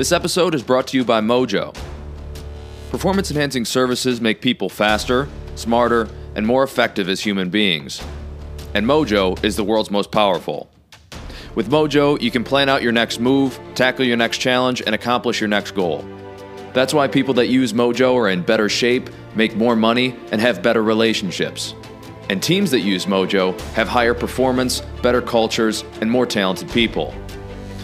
This episode is brought to you by Mojo. Performance-enhancing services make people faster, smarter, and more effective as human beings. And Mojo is the world's most powerful. With Mojo, you can plan out your next move, tackle your next challenge, and accomplish your next goal. That's why people that use Mojo are in better shape, make more money, and have better relationships. And teams that use Mojo have higher performance, better cultures, and more talented people.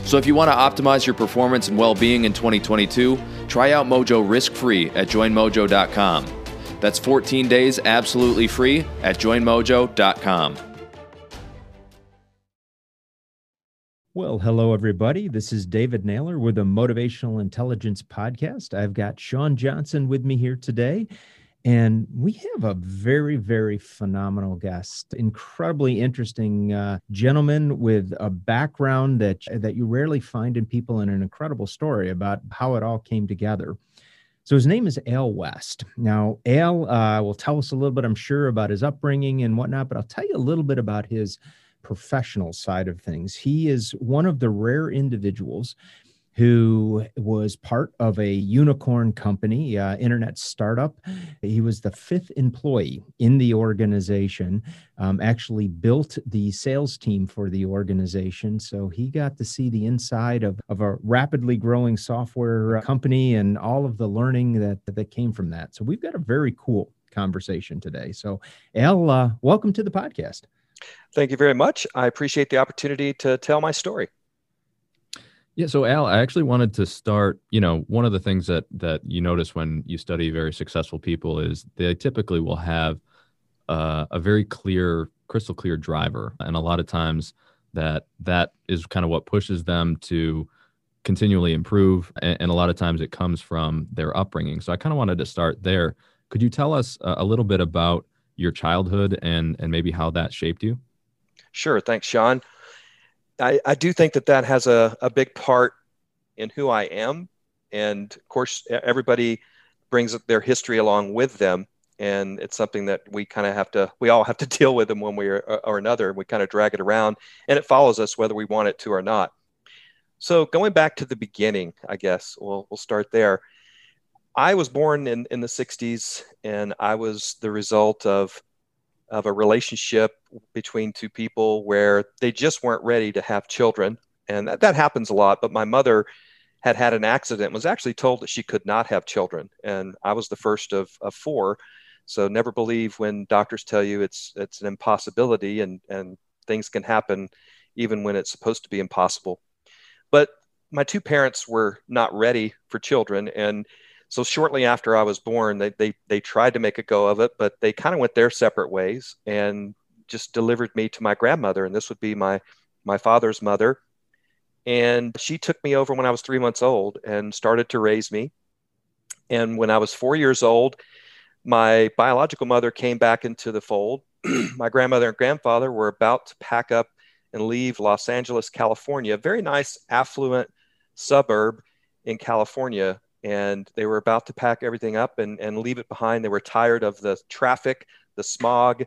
So if you want to optimize your performance and well-being in 2022, try out Mojo risk-free at joinmojo.com. That's 14 days absolutely free at joinmojo.com. Well, hello, everybody. This is David Naylor with the Motivational Intelligence Podcast. I've got Sean Johnson with me here today, and we have a very, very phenomenal guest, incredibly interesting gentleman with a background that you rarely find in people, and an incredible story about how it all came together. So his name is Al West. Now, Al will tell us a little bit, I'm sure, about his upbringing and whatnot, but I'll tell you a little bit about his professional side of things. He is one of the rare individuals who was part of a unicorn company, internet startup. He was the fifth employee in the organization, actually built the sales team for the organization. So he got to see the inside of a rapidly growing software company and all of the learning that came from that. So we've got a very cool conversation today. So Al, welcome to the podcast. Thank you very much. I appreciate the opportunity to tell my story. Yeah. So Al, I actually wanted to start, one of the things that you notice when you study very successful people is they typically will have a very clear, crystal clear driver. And a lot of times that is kind of what pushes them to continually improve. And a lot of times it comes from their upbringing. So I kind of wanted to start there. Could you tell us a little bit about your childhood and maybe how that shaped you? Sure. Thanks, Sean. I do think that has a big part in who I am. And of course, everybody brings their history along with them. And it's something that we all have to deal with them one way or another. We kind of drag it around and it follows us whether we want it to or not. So going back to the beginning, I guess we'll start there. I was born in the 60s, and I was the result of a relationship between two people where they just weren't ready to have children. And that happens a lot. But my mother had an accident, was actually told that she could not have children. And I was the first of four. So never believe when doctors tell you it's an impossibility, and things can happen even when it's supposed to be impossible. But my two parents were not ready for children. And so shortly after I was born, they tried to make a go of it, but they kind of went their separate ways and just delivered me to my grandmother. And this would be my father's mother. And she took me over when I was 3 months old and started to raise me. And when I was 4 years old, my biological mother came back into the fold. My grandmother and grandfather were about to pack up and leave Los Angeles, California, a very nice, affluent suburb in California. And they were about to pack everything up and leave it behind. They were tired of the traffic, the smog,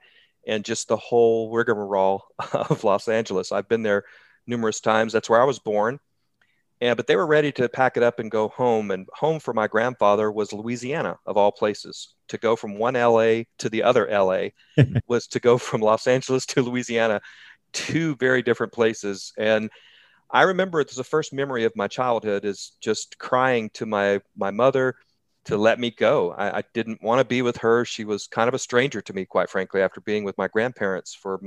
and just the whole rigmarole of Los Angeles. I've been there numerous times. That's where I was born. But they were ready to pack it up and go home. And home for my grandfather was Louisiana, of all places. To go from one LA to the other LA was to go from Los Angeles to Louisiana, two very different places. And I remember the first memory of my childhood is just crying to my mother to let me go. I didn't want to be with her. She was kind of a stranger to me, quite frankly, after being with my grandparents for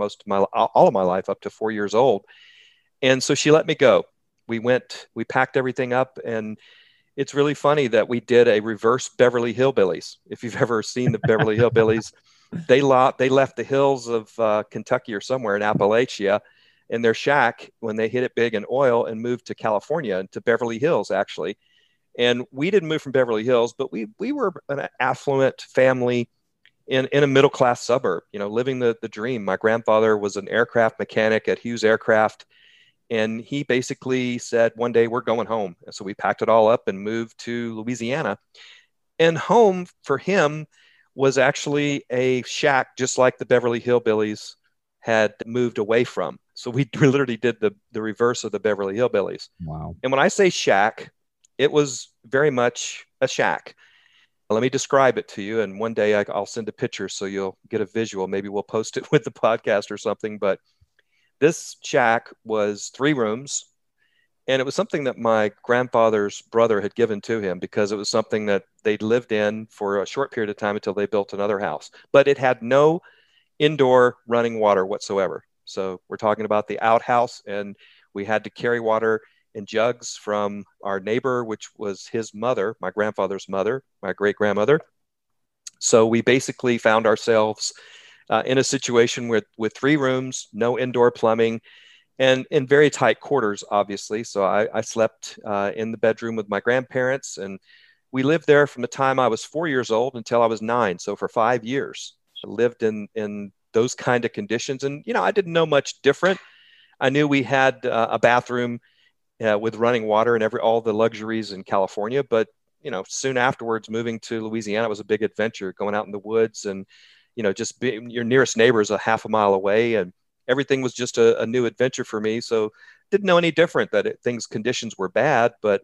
all of my life up to 4 years old. And so she let me go. We packed everything up. And it's really funny that we did a reverse Beverly Hillbillies. If you've ever seen the Beverly Hillbillies, they left the hills of Kentucky or somewhere in Appalachia in their shack when they hit it big in oil and moved to California, to Beverly Hills, actually. And we didn't move from Beverly Hills, but we were an affluent family in a middle-class suburb, living the dream. My grandfather was an aircraft mechanic at Hughes Aircraft, and he basically said, one day we're going home. And so we packed it all up and moved to Louisiana. And home for him was actually a shack, just like the Beverly Hillbillies had moved away from. So we literally did the reverse of the Beverly Hillbillies. Wow. And when I say shack, It was very much a shack. Let me describe it to you. And one day I'll send a picture so you'll get a visual. Maybe we'll post it with the podcast or something. But this shack was 3 rooms. And it was something that my grandfather's brother had given to him because it was something that they'd lived in for a short period of time until they built another house. But it had no indoor running water whatsoever. So we're talking about the outhouse, and we had to carry water in jugs from our neighbor, which was his mother, my grandfather's mother, my great-grandmother. So we basically found ourselves in a situation with 3 rooms, no indoor plumbing, and in very tight quarters, obviously. So I slept in the bedroom with my grandparents, and we lived there from the time I was 4 years old until I was 9. So for 5 years, I lived in those kind of conditions. And, you know, I didn't know much different. I knew we had a bathroom with running water and all the luxuries in California. But, you know, soon afterwards, moving to Louisiana was a big adventure, going out in the woods and, you know, just being your nearest neighbor is a half a mile away. And everything was just a new adventure for me. So didn't know any different that conditions were bad, but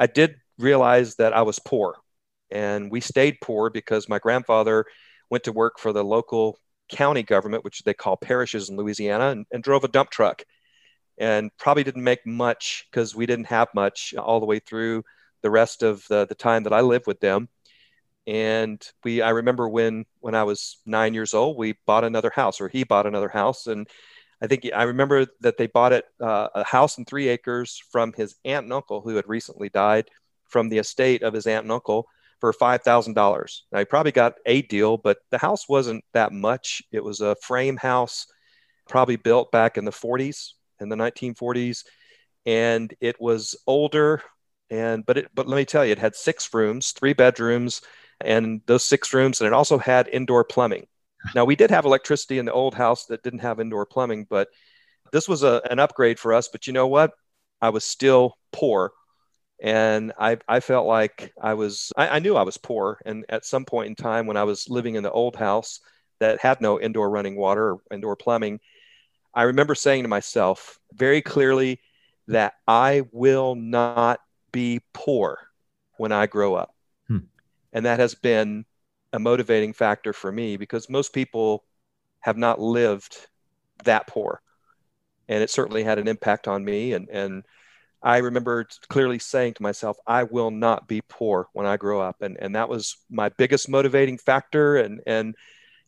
I did realize that I was poor, and we stayed poor because my grandfather went to work for the local county government, which they call parishes in Louisiana, and drove a dump truck. And probably didn't make much because we didn't have much all the way through the rest of the time that I lived with them. And I remember when I was 9 years old, we bought another house, or he bought another house. And I remember that they bought it, a house and 3 acres from his aunt and uncle who had recently died, from the estate of his aunt and uncle for $5,000. Now, he probably got a deal, but the house wasn't that much. It was a frame house, probably built back in the 40s. In the 1940s, and it was older. But let me tell you, it had 6 rooms, 3 bedrooms, and those 6 rooms, and it also had indoor plumbing. Now, we did have electricity in the old house that didn't have indoor plumbing, but this was an upgrade for us. But you know what? I was still poor, and I felt like I knew I was poor. And at some point in time, when I was living in the old house that had no indoor running water or indoor plumbing, I remember saying to myself very clearly that I will not be poor when I grow up. And that has been a motivating factor for me, because most people have not lived that poor. And it certainly had an impact on me. And I remember clearly saying to myself, I will not be poor when I grow up. And that was my biggest motivating factor. And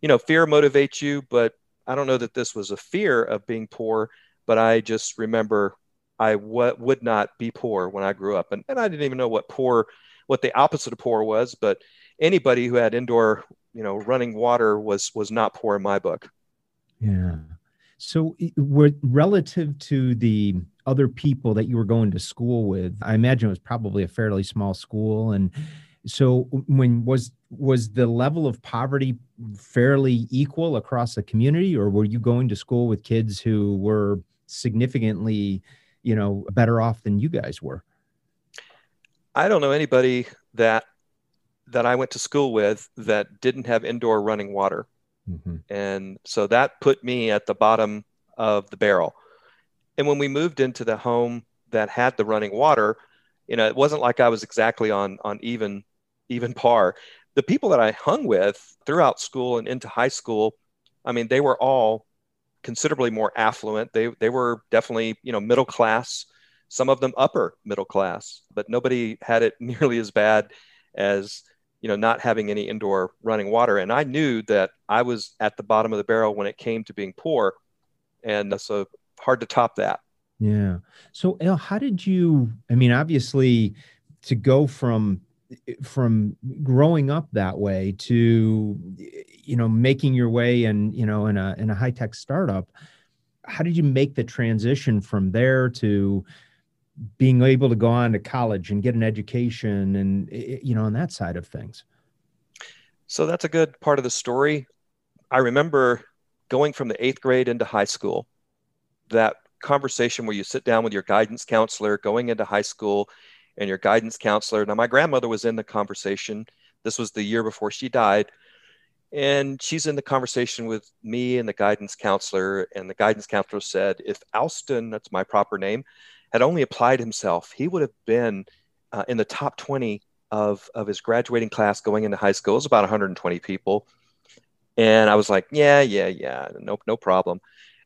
you know, fear motivates you, but I don't know that this was a fear of being poor, but I just remember I would not be poor when I grew up. And I didn't even know what the opposite of poor was, but anybody who had indoor, you know, running water was not poor in my book. Yeah. So relative to the other people that you were going to school with, I imagine it was probably a fairly small school. And so was the level of poverty fairly equal across the community, or were you going to school with kids who were significantly, you know, better off than you guys were? I don't know anybody that I went to school with that didn't have indoor running water. Mm-hmm. And so that put me at the bottom of the barrel. And when we moved into the home that had the running water, you know, it wasn't like I was exactly on even par. The people that I hung with throughout school and into high school, I mean, they were all considerably more affluent. They were definitely, you know, middle class, some of them upper middle class, but nobody had it nearly as bad as, you know, not having any indoor running water. And I knew that I was at the bottom of the barrel when it came to being poor. And so hard to top that. Yeah. So Al, how did you, I mean, obviously to go from growing up that way to, you know, making your way and, you know, in a high-tech startup, how did you make the transition from there to being able to go on to college and get an education and, you know, on that side of things? So that's a good part of the story. I remember going from the 8th grade into high school, that conversation where you sit down with your guidance counselor going into high school. And your guidance counselor. Now, my grandmother was in the conversation. This was the year before she died. And she's in the conversation with me and the guidance counselor. And the guidance counselor said, if Alston, that's my proper name, had only applied himself, he would have been in the top 20 of his graduating class going into high school. It was about 120 people. And I was like, yeah, no problem.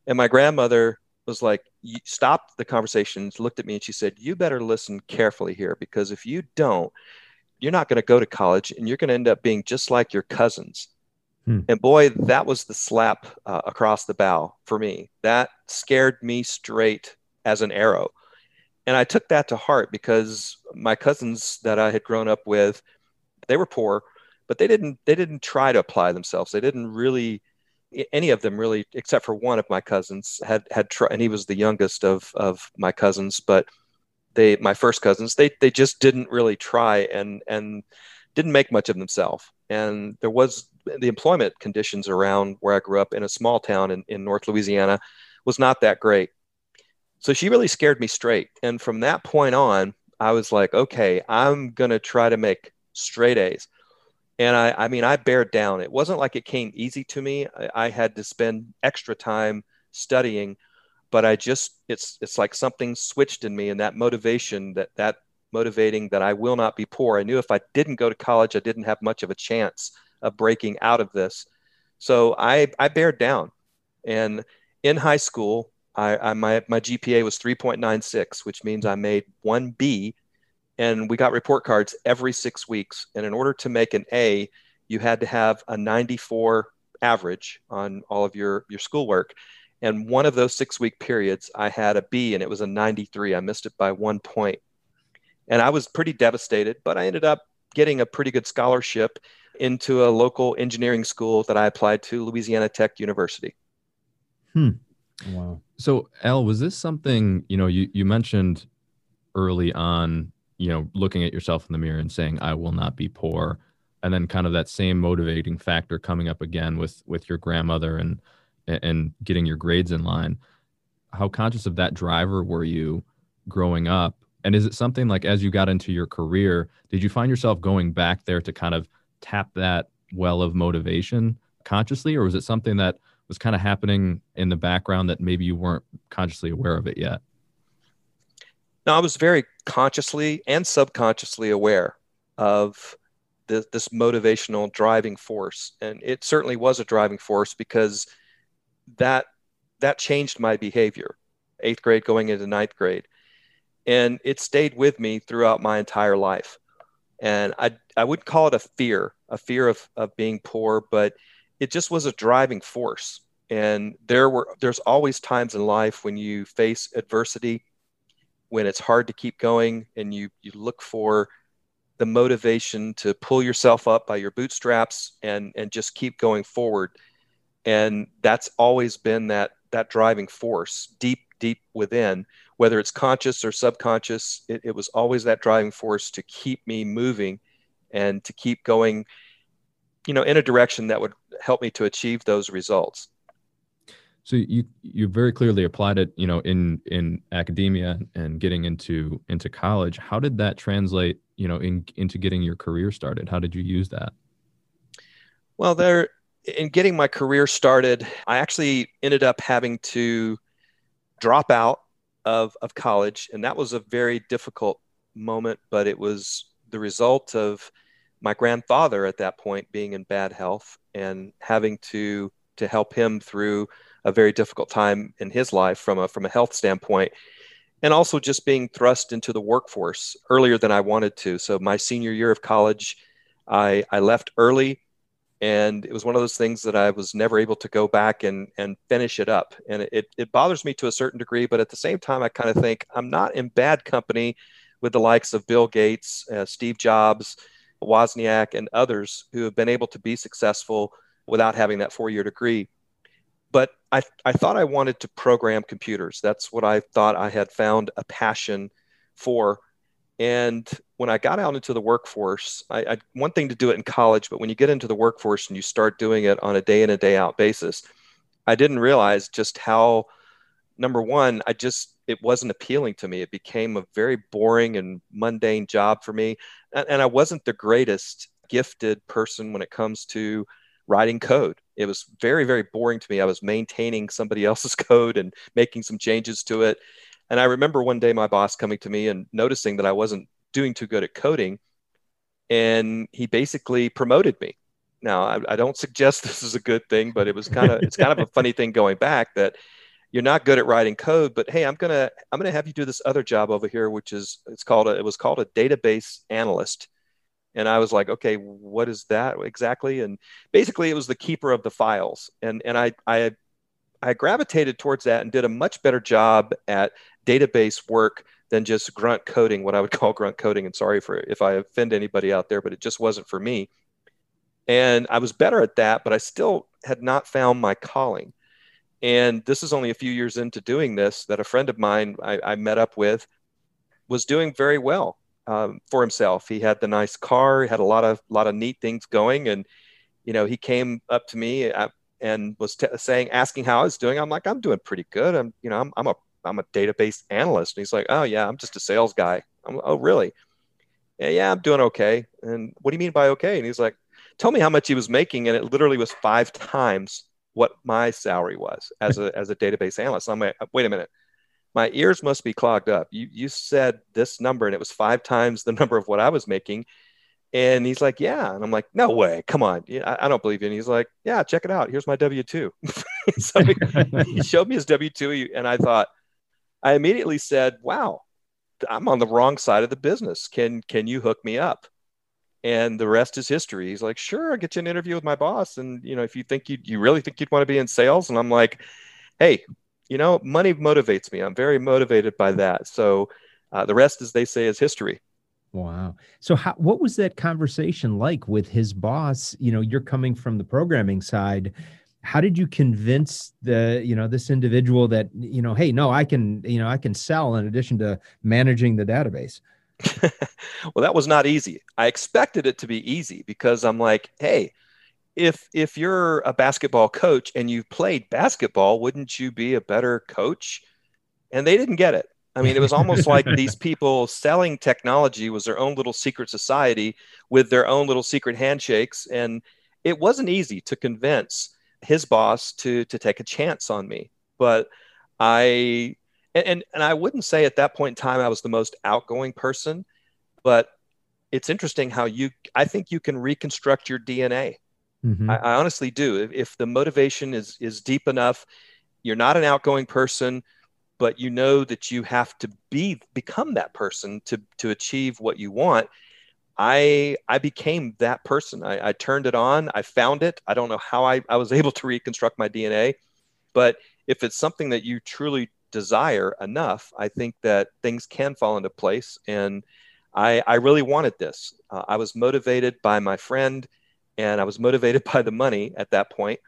And my grandmother was like, stopped the conversation, looked at me, and she said, you better listen carefully here, because if you don't, you're not going to go to college and you're going to end up being just like your cousins. Hmm. And boy, that was the slap across the bow for me. That scared me straight as an arrow. And I took that to heart, because my cousins that I had grown up with, they were poor, but they didn't try to apply themselves. They didn't really, any of them really, except for one of my cousins had tried, and he was the youngest of my cousins, but my first cousins, they just didn't really try and didn't make much of themselves. And there was the employment conditions around where I grew up in a small town in North Louisiana was not that great. So she really scared me straight. And from that point on, I was like, okay, I'm going to try to make straight A's. And I bared down. It wasn't like it came easy to me. I had to spend extra time studying, but it's like something switched in me, and that motivation, that motivating that I will not be poor. I knew if I didn't go to college, I didn't have much of a chance of breaking out of this. So I bared down. And in high school, my GPA was 3.96, which means I made 1B, and we got report cards every 6 weeks. And in order to make an A, you had to have a 94 average on all of your schoolwork. And one of those 6 week periods, I had a B, and it was a 93. I missed it by 1 point. And I was pretty devastated, but I ended up getting a pretty good scholarship into a local engineering school that I applied to, Louisiana Tech University. Hmm. Wow. So Al, was this something, you mentioned early on, looking at yourself in the mirror and saying, I will not be poor. And then kind of that same motivating factor coming up again with your grandmother and getting your grades in line. How conscious of that driver were you growing up? And is it something like, as you got into your career, did you find yourself going back there to kind of tap that well of motivation consciously? Or was it something that was kind of happening in the background that maybe you weren't consciously aware of it yet? No, I was very consciously and subconsciously aware of this motivational driving force. And it certainly was a driving force, because that changed my behavior, 8th grade going into 9th grade. And it stayed with me throughout my entire life. And I wouldn't call it a fear of being poor, but it just was a driving force. And there's always times in life when you face adversity, when it's hard to keep going, and you look for the motivation to pull yourself up by your bootstraps and just keep going forward. And that's always been that driving force deep within, whether it's conscious or subconscious. It was always that driving force to keep me moving and to keep going, in a direction that would help me to achieve those results. So you very clearly applied it, in academia and getting into college. How did that translate, into getting your career started? How did you use that? Well, in getting my career started, I actually ended up having to drop out of college. And that was a very difficult moment, but it was the result of my grandfather at that point being in bad health and having to help him through a very difficult time in his life from a health standpoint, and also just being thrust into the workforce earlier than I wanted to. So my senior year of college, I left early, and it was one of those things that I was never able to go back and finish it up. And it bothers me to a certain degree, but at the same time, I kind of think I'm not in bad company with the likes of Bill Gates, Steve Jobs, Wozniak, and others who have been able to be successful without having that 4-year degree. But I thought I wanted to program computers. That's what I thought I had found a passion for. And when I got out into the workforce, one thing to do it in college, but when you get into the workforce and you start doing it on a day in and day out basis, I didn't realize just how, number one, it wasn't appealing to me. It became a very boring and mundane job for me. And I wasn't the greatest gifted person when it comes to writing code. It was very, very boring to me. I was maintaining somebody else's code and making some changes to it. And I remember one day my boss coming to me and noticing that I wasn't doing too good at coding. And he basically promoted me. Now, I don't suggest this is a good thing, but it was kind of it's kind of a funny thing going back that you're not good at writing code, but hey, I'm gonna have you do this other job over here, which is it was called a database analyst. And I was like, okay, what is that exactly? And basically, it was the keeper of the files, and I gravitated towards that and did a much better job at database work than just grunt coding, what I would call grunt coding. And sorry for if I offend anybody out there, but it just wasn't for me. And I was better at that, but I still had not found my calling. And this is only a few years into doing this that a friend of mine I met up with was doing very well for himself. He had the nice car, had a lot of neat things going. And, you know, he came up to me and was asking how I was doing. I'm like, I'm doing pretty good. I'm a database analyst. And he's like, oh yeah, I'm just a sales guy. I'm like, oh really? Yeah, I'm doing okay. And what do you mean by okay? And he's like, tell me how much he was making. And it literally was 5 times what my salary was as a database analyst. I'm like, wait a minute, my ears must be clogged up. You said this number and it was 5 times the number of what I was making. And he's like, yeah. And I'm like, no way. Come on. I don't believe you. And he's like, yeah, check it out. Here's my W-2. So he showed me his W-2. And I thought, I immediately said, wow, I'm on the wrong side of the business. Can you hook me up? And the rest is history. He's like, sure, I'll get you an interview with my boss. And, you know, if you think you really think you'd want to be in sales. And I'm like, hey, you know, money motivates me. I'm very motivated by that. So the rest, as they say, is history. Wow. So what was that conversation like with his boss? You know, you're coming from the programming side. How did you convince this individual that, you know, hey, no, I can sell in addition to managing the database? Well, that was not easy. I expected it to be easy because I'm like, hey, if you're a basketball coach and you've played basketball, wouldn't you be a better coach? And they didn't get it. I mean, it was almost like these people selling technology was their own little secret society with their own little secret handshakes. And it wasn't easy to convince his boss to take a chance on me. But I wouldn't say at that point in time I was the most outgoing person, but it's interesting how I think you can reconstruct your DNA. Mm-hmm. I honestly do. If the motivation is deep enough, you're not an outgoing person, but you know that you have to become that person to achieve what you want. I became that person. I turned it on. I found it. I don't know how I was able to reconstruct my DNA, but if it's something that you truly desire enough, I think that things can fall into place. And I really wanted this. I was motivated by my friend and I was motivated by the money at that point.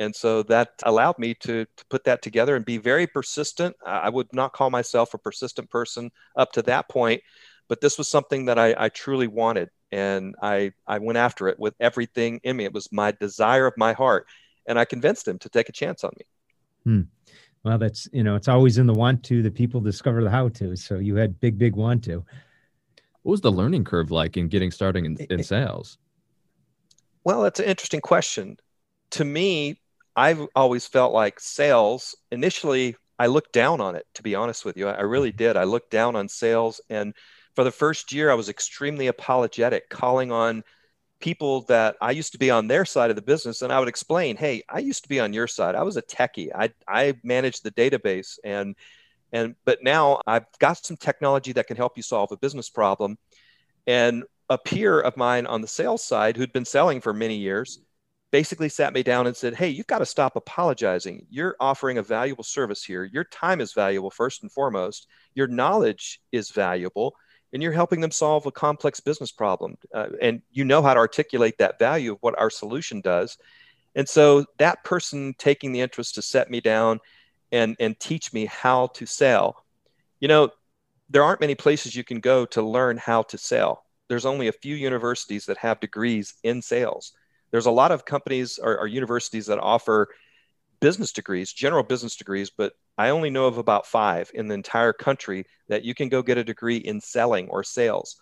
And so that allowed me to put that together and be very persistent. I would not call myself a persistent person up to that point, but this was something that I truly wanted. And I went after it with everything in me. It was my desire of my heart. And I convinced him to take a chance on me. Hmm. Well, that's, you know, it's always in the want to that people discover the how to. So you had big want to. What was the learning curve like in getting started in sales? Well, that's an interesting question. To me, I've always felt like sales, initially, I looked down on it, to be honest with you. I really did. I looked down on sales. And for the first year, I was extremely apologetic, calling on people that I used to be on their side of the business. And I would explain, hey, I used to be on your side. I was a techie. I managed the database. But now I've got some technology that can help you solve a business problem. And a peer of mine on the sales side who'd been selling for many years basically sat me down and said, hey, you've got to stop apologizing. You're offering a valuable service here. Your time is valuable, first and foremost. Your knowledge is valuable. And you're helping them solve a complex business problem. And you know how to articulate that value of what our solution does. And so that person taking the interest to set me down and teach me how to sell, you know, there aren't many places you can go to learn how to sell. There's only a few universities that have degrees in sales. There's a lot of companies or universities that offer business degrees, general business degrees, but I only know of about 5 in the entire country that you can go get a degree in selling or sales.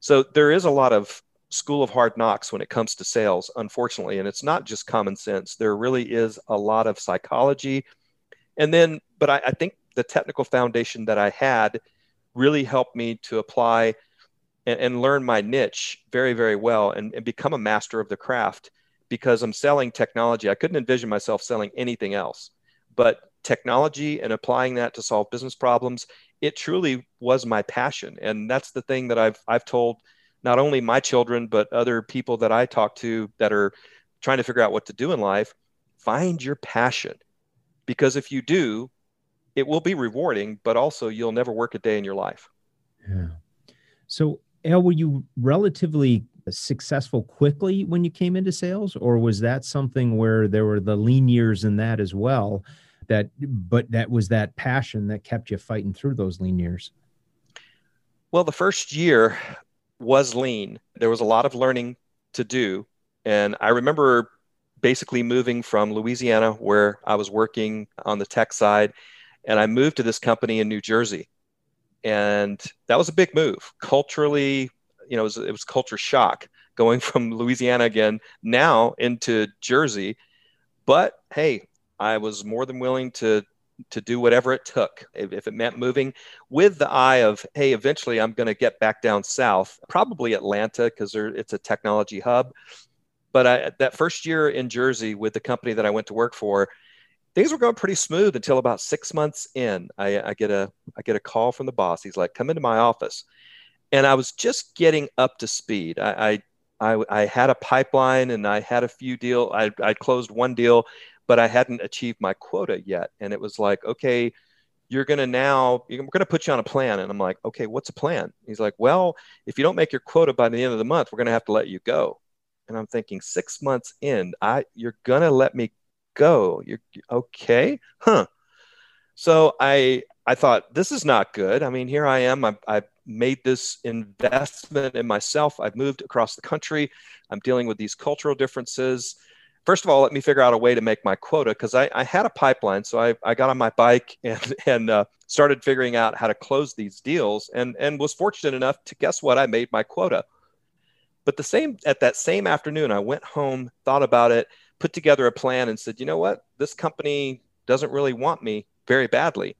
So there is a lot of school of hard knocks when it comes to sales, unfortunately. And it's not just common sense. There really is a lot of psychology. And then, but I think the technical foundation that I had really helped me to apply and learn my niche very, very well and become a master of the craft, because I'm selling technology. I couldn't envision myself selling anything else, but technology and applying that to solve business problems, it truly was my passion. And that's the thing that I've told not only my children, but other people that I talk to that are trying to figure out what to do in life. Find your passion, because if you do, it will be rewarding, but also you'll never work a day in your life. Yeah. So Al, were you relatively successful quickly when you came into sales, or was that something where there were the lean years in that as well, but that was that passion that kept you fighting through those lean years? Well, the first year was lean. There was a lot of learning to do. And I remember basically moving from Louisiana, where I was working on the tech side, and I moved to this company in New Jersey. And that was a big move. Culturally, you know, it was culture shock going from Louisiana again now into Jersey. But hey, I was more than willing to do whatever it took, if it meant moving, with the eye of, hey, eventually I'm going to get back down south, probably Atlanta, because it's a technology hub. But that first year in Jersey with the company that I went to work for, things were going pretty smooth until about 6 months in. I get a call from the boss. He's like, "Come into my office," and I was just getting up to speed. I had a pipeline and I had a few deals. I closed one deal, but I hadn't achieved my quota yet. And it was like, "Okay, we're gonna put you on a plan." And I'm like, "Okay, what's a plan?" He's like, "Well, if you don't make your quota by the end of the month, we're gonna have to let you go." And I'm thinking, 6 months in, you're gonna let me go? You're okay? Huh? So I thought, this is not good. I mean, here I am. I've made this investment in myself. I've moved across the country. I'm dealing with these cultural differences. First of all, let me figure out a way to make my quota, because I had a pipeline. So I got on my bike and started figuring out how to close these deals, and was fortunate enough to, guess what? I made my quota. But that same afternoon, I went home, thought about it, put together a plan, and said, you know what? This company doesn't really want me very badly.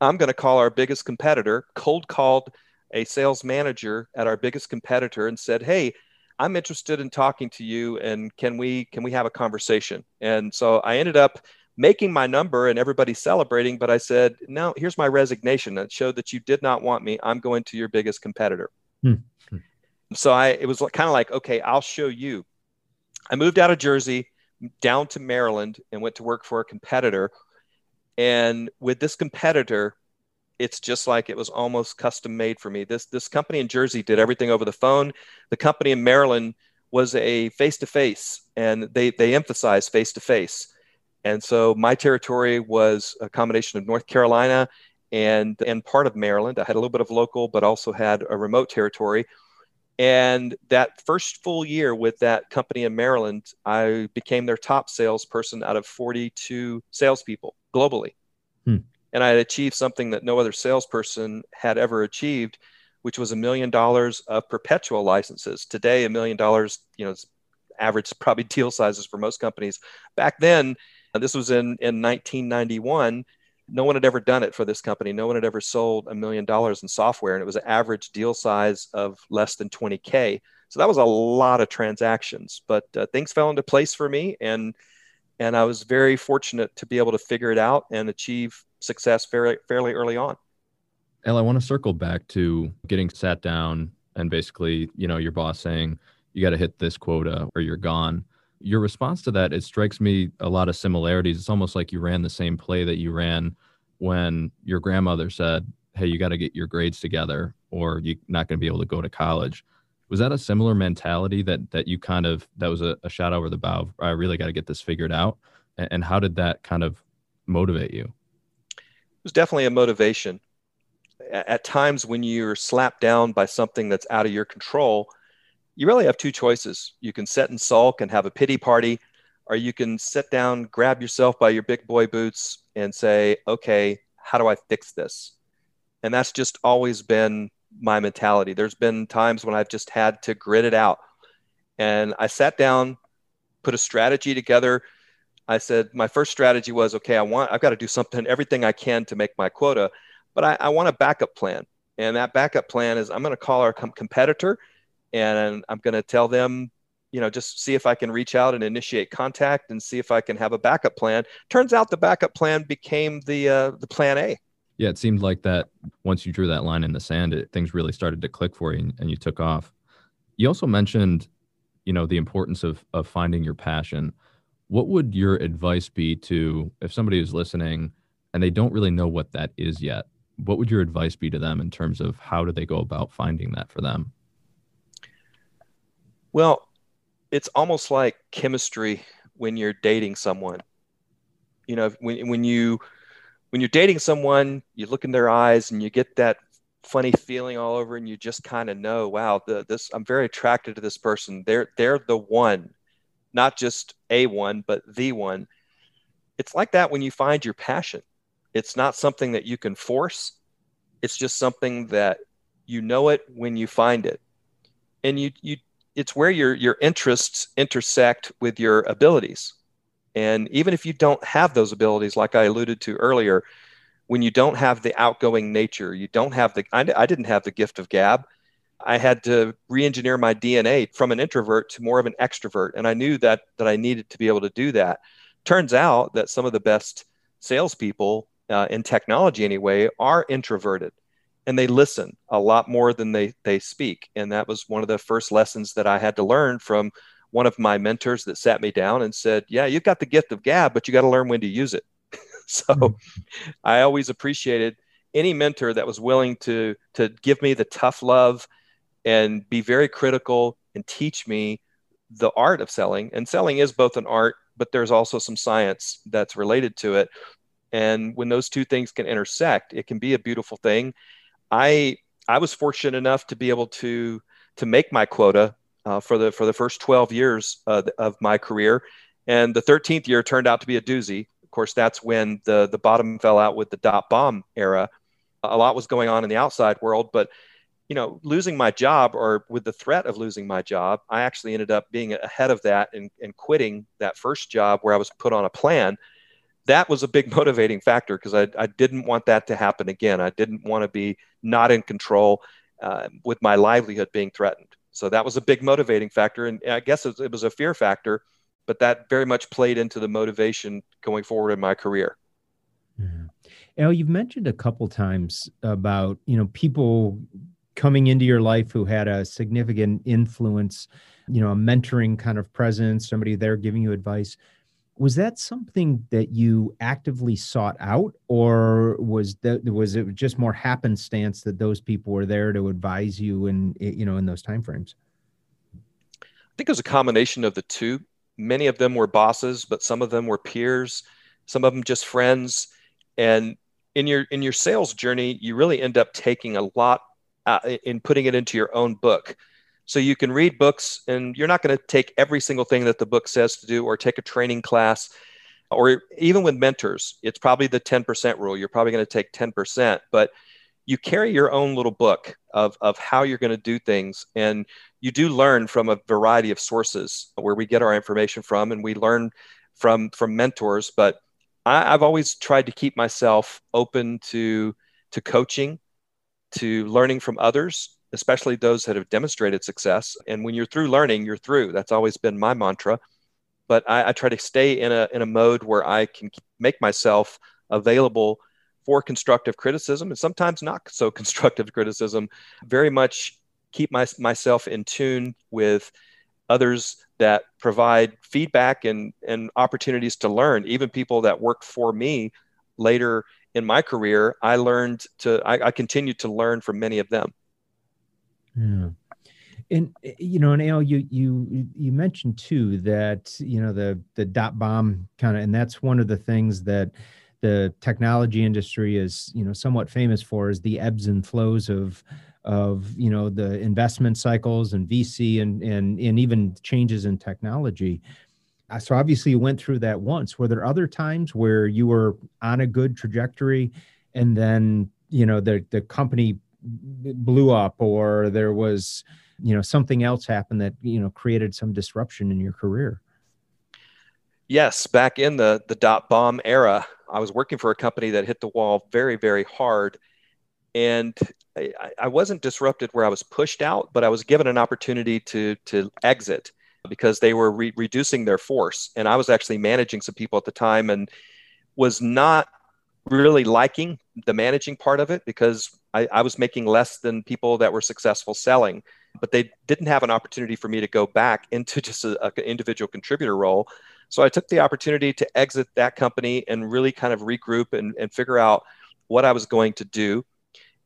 I'm going to call our biggest competitor. Cold called a sales manager at our biggest competitor and said, "Hey, I'm interested in talking to you, and can we have a conversation?" And so I ended up making my number and everybody celebrating, but I said, "No, here's my resignation. It showed that you did not want me. I'm going to your biggest competitor." Mm-hmm. So it was kind of like, okay, I'll show you. I moved out of Jersey down to Maryland and went to work for a competitor. And with this competitor, it's just like it was almost custom made for me. This company in Jersey did everything over the phone. The company in Maryland was a face-to-face, and they emphasized face-to-face. And so my territory was a combination of North Carolina and part of Maryland. I had a little bit of local, but also had a remote territory. And that first full year with that company in Maryland, I became their top salesperson out of 42 salespeople globally. Hmm. And I had achieved something that no other salesperson had ever achieved, which was $1 million of perpetual licenses. Today, $1 million, you know, is average probably deal sizes for most companies. Back then, this was in 1991. No one had ever done it for this company. No one had ever sold $1 million in software. And it was an average deal size of less than 20K. So that was a lot of transactions, but things fell into place for me. And I was very fortunate to be able to figure it out and achieve success fairly early on. Al, I want to circle back to getting sat down and basically, you know, your boss saying, you got to hit this quota or you're gone. Your response to that, it strikes me a lot of similarities. It's almost like you ran the same play that you ran when your grandmother said, hey, you got to get your grades together or you're not going to be able to go to college. Was that a similar mentality that you kind of, that was a shot over the bow? I really got to get this figured out. And how did that kind of motivate you? It was definitely a motivation. At times when you're slapped down by something that's out of your control, you really have two choices. You can sit and sulk and have a pity party, or you can sit down, grab yourself by your big boy boots and say, okay, how do I fix this? And that's just always been my mentality. There's been times when I've just had to grit it out. And I sat down, put a strategy together. I said, my first strategy was, okay, I've got to do everything I can to make my quota, but I want a backup plan. And that backup plan is I'm going to call our competitor and I'm going to tell them, you know, just see if I can reach out and initiate contact and see if I can have a backup plan. Turns out the backup plan became the plan A. Yeah, it seemed like that once you drew that line in the sand, things really started to click for you and you took off. You also mentioned, you know, the importance of finding your passion. What would your advice be to, if somebody is listening and they don't really know what that is yet, what would your advice be to them in terms of how do they go about finding that for them? Well, it's almost like chemistry when you're dating someone. You know, when you're dating someone, you look in their eyes and you get that funny feeling all over, and you just kind of know, wow, I'm very attracted to this person. They're the one, not just a one, but the one. It's like that when you find your passion. It's not something that you can force. It's just something that you know it when you find it, and it's where your interests intersect with your abilities. And even if you don't have those abilities, like I alluded to earlier, when you don't have the outgoing nature, you don't have I didn't have the gift of gab. I had to re-engineer my DNA from an introvert to more of an extrovert. And I knew that I needed to be able to do that. Turns out that some of the best salespeople in technology anyway are introverted. And they listen a lot more than they speak. And that was one of the first lessons that I had to learn from one of my mentors that sat me down and said, yeah, you've got the gift of gab, but you got to learn when to use it. So I always appreciated any mentor that was willing to give me the tough love and be very critical and teach me the art of selling. And selling is both an art, but there's also some science that's related to it. And when those two things can intersect, it can be a beautiful thing. I was fortunate enough to be able to make my quota for the first 12 years of my career, and the 13th year turned out to be a doozy. Of course, that's when the bottom fell out with the dot-bomb era. A lot was going on in the outside world, but you know, losing my job, or with the threat of losing my job, I actually ended up being ahead of that and quitting that first job where I was put on a plan. That was a big motivating factor because I didn't want that to happen again. I didn't want to be not in control with my livelihood being threatened. So that was a big motivating factor. And I guess it was a fear factor, but that very much played into the motivation going forward in my career. Mm-hmm. Al, you've mentioned a couple times about, you know, people coming into your life who had a significant influence, you know, a mentoring kind of presence, somebody there giving you advice. Was that something that you actively sought out, or was it just more happenstance that those people were there to advise you in, you know, in those timeframes? I think it was a combination of the two. Many of them were bosses, but some of them were peers, some of them just friends. And in your sales journey, you really end up taking a lot in putting it into your own book. So you can read books, and you're not going to take every single thing that the book says to do, or take a training class, or even with mentors, it's probably the 10% rule. You're probably going to take 10%, but you carry your own little book of how you're going to do things. And you do learn from a variety of sources where we get our information from, and we learn from mentors. But I've always tried to keep myself open to coaching, to learning from others, especially those that have demonstrated success. And when you're through learning, you're through. That's always been my mantra. But I try to stay in a mode where I can make myself available for constructive criticism, and sometimes not so constructive criticism. Very much keep myself in tune with others that provide feedback and opportunities to learn. Even people that worked for me later in my career, I continued to learn from many of them. Yeah. And, you know, and Al, you mentioned too that, you know, the dot bomb kind of, and that's one of the things that the technology industry is, you know, somewhat famous for, is the ebbs and flows of, you know, the investment cycles and VC and even changes in technology. So obviously you went through that once. Were there other times where you were on a good trajectory and then, you know, the company blew up, or there was, you know, something else happened that, you know, created some disruption in your career? Yes. Back in the dot-bomb era, I was working for a company that hit the wall very, very hard. And I wasn't disrupted where I was pushed out, but I was given an opportunity to exit because they were reducing their force. And I was actually managing some people at the time and was not really liking the managing part of it because I was making less than people that were successful selling. But they didn't have an opportunity for me to go back into just an individual contributor role. So I took the opportunity to exit that company and really kind of regroup and figure out what I was going to do.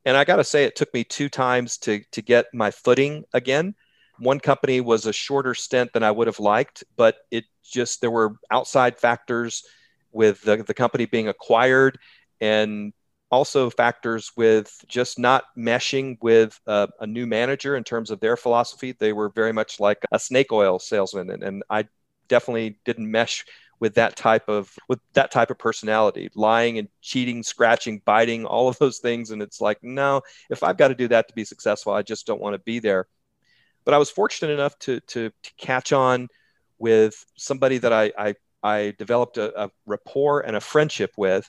And I got to say, it took me 2 times to get my footing again. One company was a shorter stint than I would have liked, but it just, there were outside factors with the company being acquired and also factors with just not meshing with a new manager in terms of their philosophy. They were very much like a snake oil salesman. And I definitely didn't mesh with that type of personality, lying and cheating, scratching, biting, all of those things. And it's like, no, if I've got to do that to be successful, I just don't want to be there. But I was fortunate enough to catch on with somebody that I developed a rapport and a friendship with.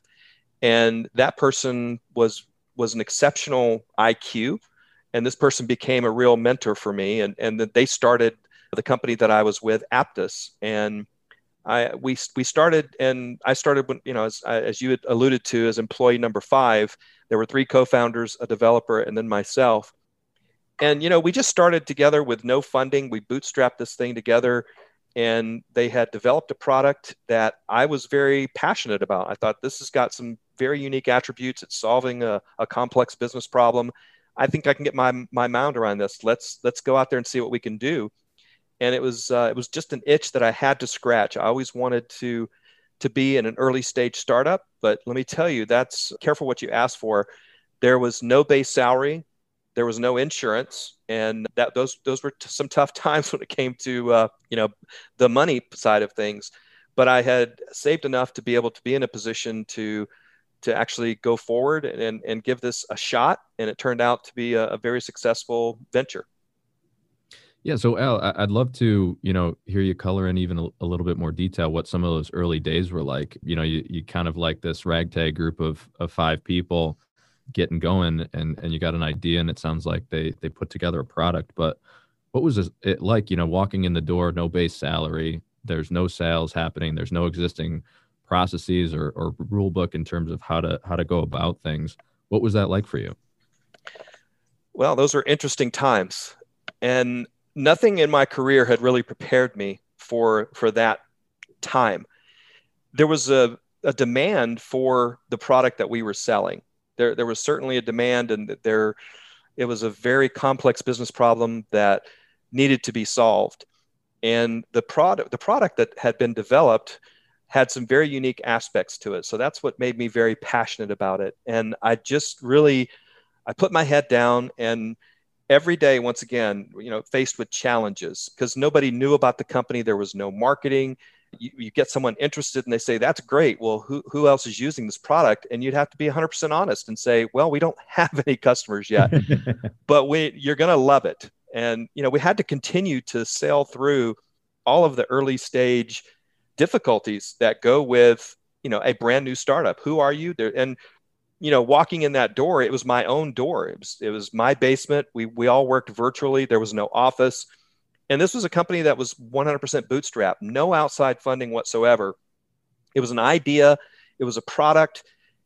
And that person was an exceptional IQ. And this person became a real mentor for me. And they started the company that I was with, Apttus. And we started, and I started when, you know, as you had alluded to, as employee number 5. There were 3 co-founders, a developer, and then myself. And, you know, we just started together with no funding. We bootstrapped this thing together, and they had developed a product that I was very passionate about. I thought this has got some very unique attributes. It's solving a complex business problem. I think I can get my mind around this. Let's go out there and see what we can do. And it was just an itch that I had to scratch. I always wanted to be in an early stage startup, but let me tell you, that's careful what you ask for. There was no base salary, there was no insurance, and that those were some tough times when it came to the money side of things. But I had saved enough to be able to be in a position to actually go forward and give this a shot, and it turned out to be a very successful venture. Yeah. So Al, I'd love to, hear you color in even a little bit more detail what some of those early days were like. You kind of like this ragtag group of 5 people getting going and you got an idea, and it sounds like they put together a product. But what was it like, walking in the door, no base salary, there's no sales happening, there's no existing processes or rule book in terms of how to go about things. What was that like for you? Well, those are interesting times. And nothing in my career had really prepared me for that time. There was a demand for the product that we were selling. There was certainly a demand, and it was a very complex business problem that needed to be solved. And the product that had been developed had some very unique aspects to it. So that's what made me very passionate about it. And I just really, I put my head down, and every day, once again, faced with challenges because nobody knew about the company. There was no marketing. You get someone interested and they say, that's great. Well, who else is using this product? And you'd have to be 100% honest and say, well, we don't have any customers yet, but you're going to love it. And, we had to continue to sail through all of the early stage difficulties that go with, a brand new startup. Who are you? And walking in that door, it was my own door. It was my basement. We all worked virtually. There was no office. And this was a company that was 100% bootstrapped, no outside funding whatsoever. It was an idea. It was a product.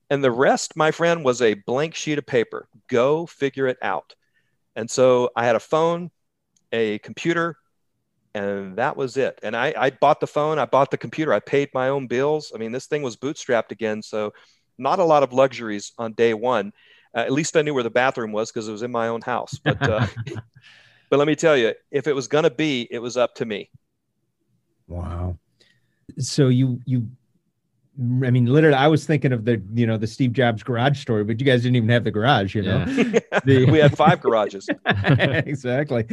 And the rest, my friend, was a blank sheet of paper. Go figure it out. And so I had a phone, a computer, and that was it. And I bought the phone. I bought the computer. I paid my own bills. I mean, this thing was bootstrapped again. So not a lot of luxuries on day one. At least I knew where the bathroom was because it was in my own house. But let me tell you, if it was going to be, it was up to me. Wow. So literally, I was thinking of the Steve Jobs garage story, but you guys didn't even have the garage, Yeah. We had 5 garages. Exactly.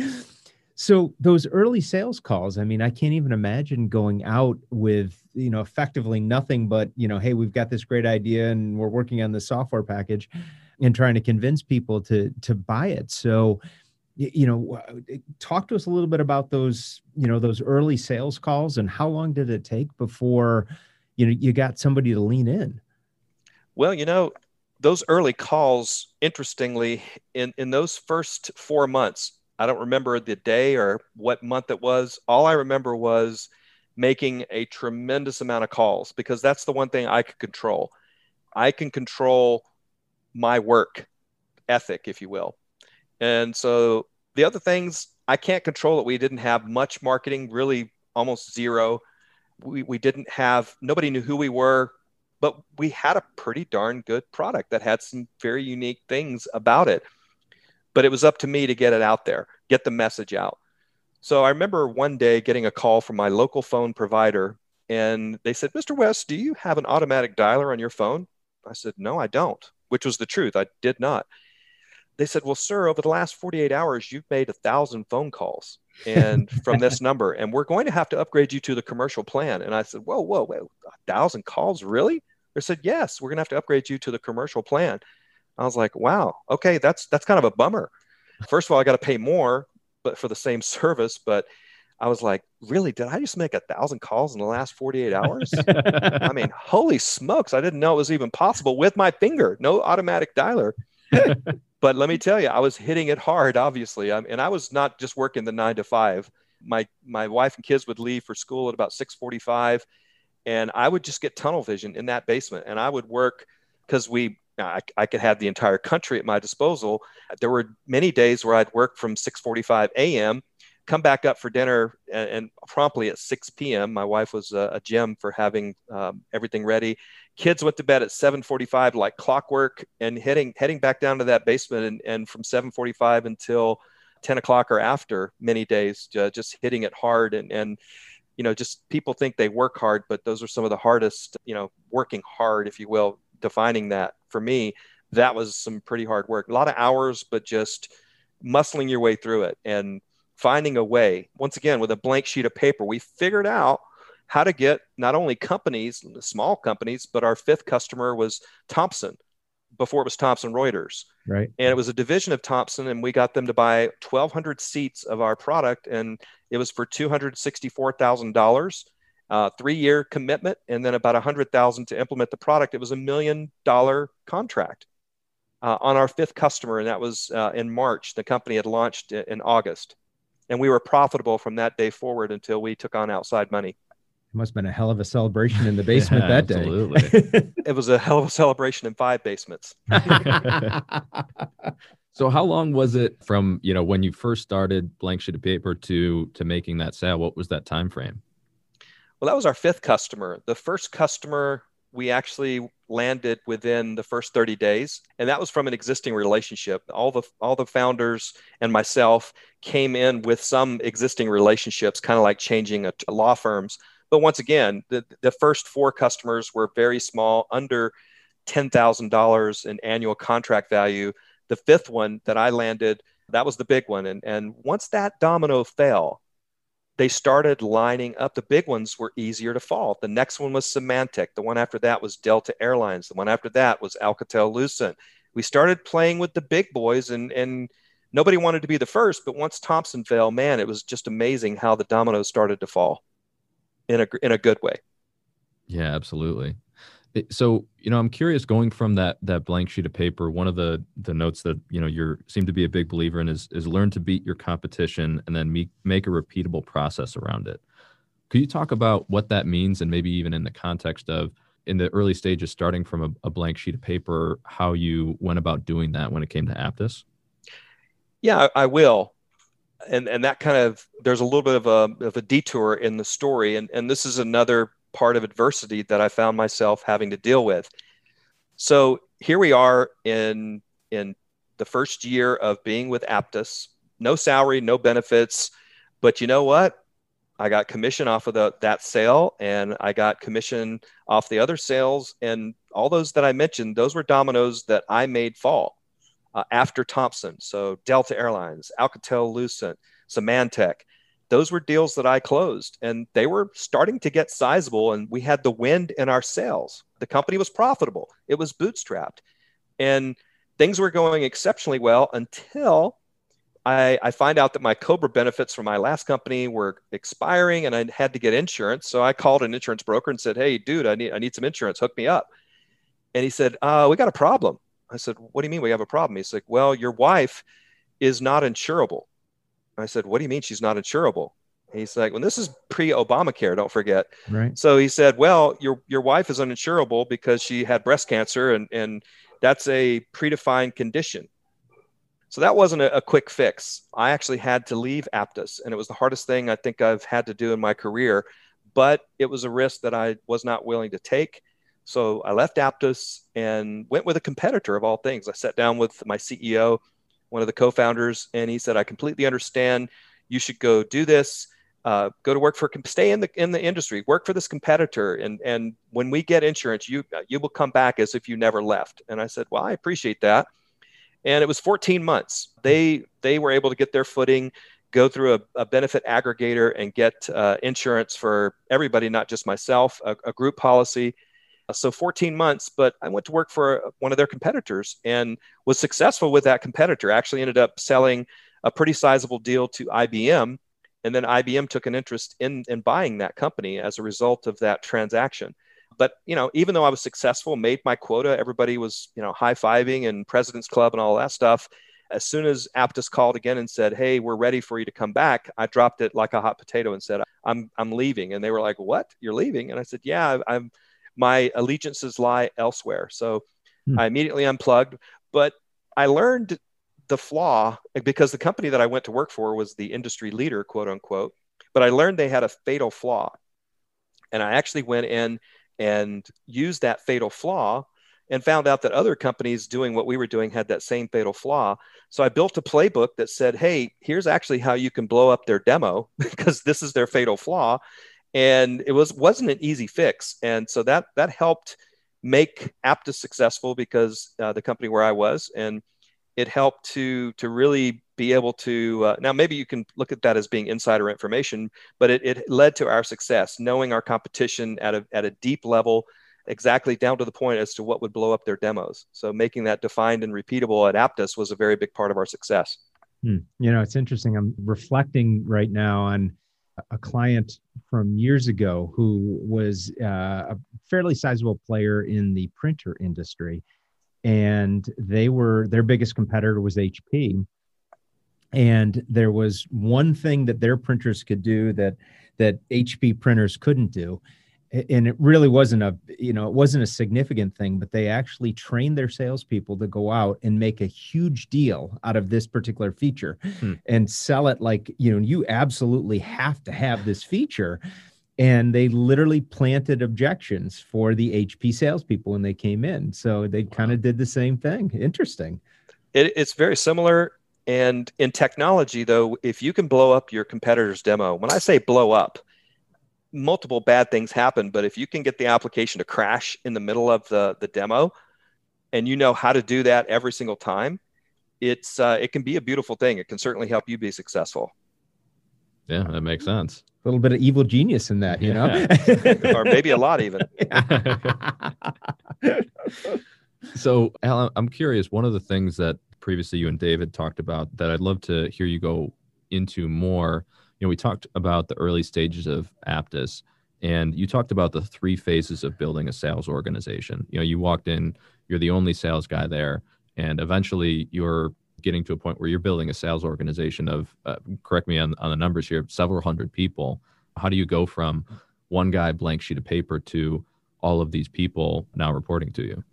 So those early sales calls, I can't even imagine going out with, effectively nothing but, hey, we've got this great idea and we're working on the software package and trying to convince people to buy it. So, talk to us a little bit about those, those early sales calls, and how long did it take before, you got somebody to lean in? Well, those early calls, interestingly, in those first 4 months, I don't remember the day or what month it was. All I remember was making a tremendous amount of calls, because that's the one thing I could control. I can control my work ethic, if you will. And so the other things I can't control, it. We didn't have much marketing, really almost zero. We didn't have, nobody knew who we were, but we had a pretty darn good product that had some very unique things about it. But it was up to me to get it out there, get the message out. So I remember one day getting a call from my local phone provider, and they said, "Mr. West, do you have an automatic dialer on your phone?" I said, "No, I don't," which was the truth. I did not. They said, "Well, sir, over the last 48 hours, you've made 1,000 phone calls and from this number, and we're going to have to upgrade you to the commercial plan." And I said, whoa, 1,000 calls, really? They said, "Yes, we're going to have to upgrade you to the commercial plan." I was like, wow, okay, that's kind of a bummer. First of all, I got to pay more, but for the same service. But I was like, really, did I just make 1,000 calls in the last 48 hours? I mean, holy smokes, I didn't know it was even possible with my finger, no automatic dialer. But let me tell you, I was hitting it hard, obviously. And I was not just working the 9 to 5. My wife and kids would leave for school at about 6:45, and I would just get tunnel vision in that basement. And I would work, because I could have the entire country at my disposal. There were many days where I'd work from 6:45 a.m., come back up for dinner, and promptly at 6 p.m., my wife was a gem for having everything ready. Kids went to bed at 7:45 like clockwork, and heading back down to that basement, and from 7:45 until 10 o'clock or after, many days, just hitting it hard. And you know, just people think they work hard, but those are some of the hardest, you know, working hard, if you will, defining that. For me, that was some pretty hard work, a lot of hours, but just muscling your way through it and finding a way. Once again, with a blank sheet of paper, we figured out how to get not only companies, small companies, but our fifth customer was Thomson, before it was Thomson Reuters. Right. And it was a division of Thomson, and we got them to buy 1,200 seats of our product, and it was for $264,000. 3-year commitment, and then about $100,000 to implement the product. It was $1 million contract on our fifth customer, and that was in March. The company had launched in August, and we were profitable from that day forward until we took on outside money. It must have been a hell of a celebration in the basement that absolutely. Day. Absolutely, it was a hell of a celebration in 5 basements. So how long was it from, you know, when you first started blank sheet of paper to making that sale? What was that time frame? Well, that was our fifth customer. The first customer we actually landed within the first 30 days, and that was from an existing relationship. All the founders and myself came in with some existing relationships, kind of like changing a law firms. But once again, the first 4 customers were very small, under $10,000 in annual contract value. The fifth one that I landed, that was the big one. And once that domino fell, they started lining up. The big ones were easier to fall. The next one was Symantec. The one after that was Delta Airlines. The one after that was Alcatel-Lucent. We started playing with the big boys, and nobody wanted to be the first. But once Thomson fell, man, it was just amazing how the dominoes started to fall in a good way. Yeah, absolutely. So, you know, I'm curious, going from that blank sheet of paper, one of the notes that, you know, you seem to be a big believer in is learn to beat your competition and then make a repeatable process around it. Could you talk about what that means, and maybe even in the context of, in the early stages, starting from a blank sheet of paper, how you went about doing that when it came to Apttus? Yeah, I will. And that kind of, there's a little bit of a detour in the story. And this is another part of adversity that I found myself having to deal with. So here we are in the first year of being with Apttus, no salary, no benefits, but you know what? I got commission off of that sale, and I got commission off the other sales, and all those that I mentioned, those were dominoes that I made fall after Thomson. So Delta Airlines, Alcatel-Lucent, Symantec, those were deals that I closed, and they were starting to get sizable, and we had the wind in our sails. The company was profitable. It was bootstrapped, and things were going exceptionally well until I find out that my COBRA benefits from my last company were expiring, and I had to get insurance. So I called an insurance broker and said, "Hey dude, I need some insurance. Hook me up." And he said, "We got a problem." I said, what do you mean we have a problem? He's like, well, your wife is not insurable. I said, what do you mean she's not insurable? He's like, well, this is pre-Obamacare, don't forget. Right. So he said, well, your wife is uninsurable because she had breast cancer, and that's a predefined condition. So that wasn't a quick fix. I actually had to leave Apttus, and it was the hardest thing I think I've had to do in my career, but it was a risk that I was not willing to take. So I left Apttus and went with a competitor of all things. I sat down with my CEO, one of the co-founders, and he said, I completely understand. You should go do this, go to work for, stay in the industry, work for this competitor. And when we get insurance, you will come back as if you never left. And I said, well, I appreciate that. And it was 14 months. They were able to get their footing, go through a benefit aggregator and get insurance for everybody, not just myself, a group policy. So 14 months, but I went to work for one of their competitors and was successful with that competitor. I actually ended up selling a pretty sizable deal to IBM. And then IBM took an interest in buying that company as a result of that transaction. But, you know, even though I was successful, made my quota, everybody was, you know, high-fiving and President's Club and all that stuff. As soon as Apttus called again and said, hey, we're ready for you to come back, I dropped it like a hot potato and said, I'm leaving. And they were like, what? You're leaving? And I said, yeah, my allegiances lie elsewhere. So I immediately unplugged, but I learned the flaw because the company that I went to work for was the industry leader, quote unquote, but I learned they had a fatal flaw. And I actually went in and used that fatal flaw and found out that other companies doing what we were doing had that same fatal flaw. So I built a playbook that said, hey, here's actually how you can blow up their demo because this is their fatal flaw. And it wasn't an easy fix. And so that helped make Apttus successful because the company where I was, and it helped to really be able to, now maybe you can look at that as being insider information, but it led to our success, knowing our competition at a deep level, exactly down to the point as to what would blow up their demos. So making that defined and repeatable at Apttus was a very big part of our success. You know, it's interesting. I'm reflecting right now on a client from years ago who was a fairly sizable player in the printer industry. And their biggest competitor was HP. And there was one thing that their printers could do that HP printers couldn't do. And it really wasn't a significant thing, but they actually trained their salespeople to go out and make a huge deal out of this particular feature and sell it like, you know, you absolutely have to have this feature. And they literally planted objections for the HP salespeople when they came in. So they kind of did the same thing. Interesting. It's very similar. And in technology, though, if you can blow up your competitor's demo, when I say blow up, multiple bad things happen, but if you can get the application to crash in the middle of the demo, and you know how to do that every single time, it can be a beautiful thing. It can certainly help you be successful. Yeah, that makes sense. A little bit of evil genius in that, you know, or maybe a lot even. So, Al, I'm curious, one of the things that previously you and David talked about that I'd love to hear you go into more, you know, we talked about the early stages of Apttus, and you talked about the three phases of building a sales organization. You know, you walked in, you're the only sales guy there, and eventually you're getting to a point where you're building a sales organization of, correct me on the numbers here, several hundred people. How do you go from one guy, blank sheet of paper, to all of these people now reporting to you?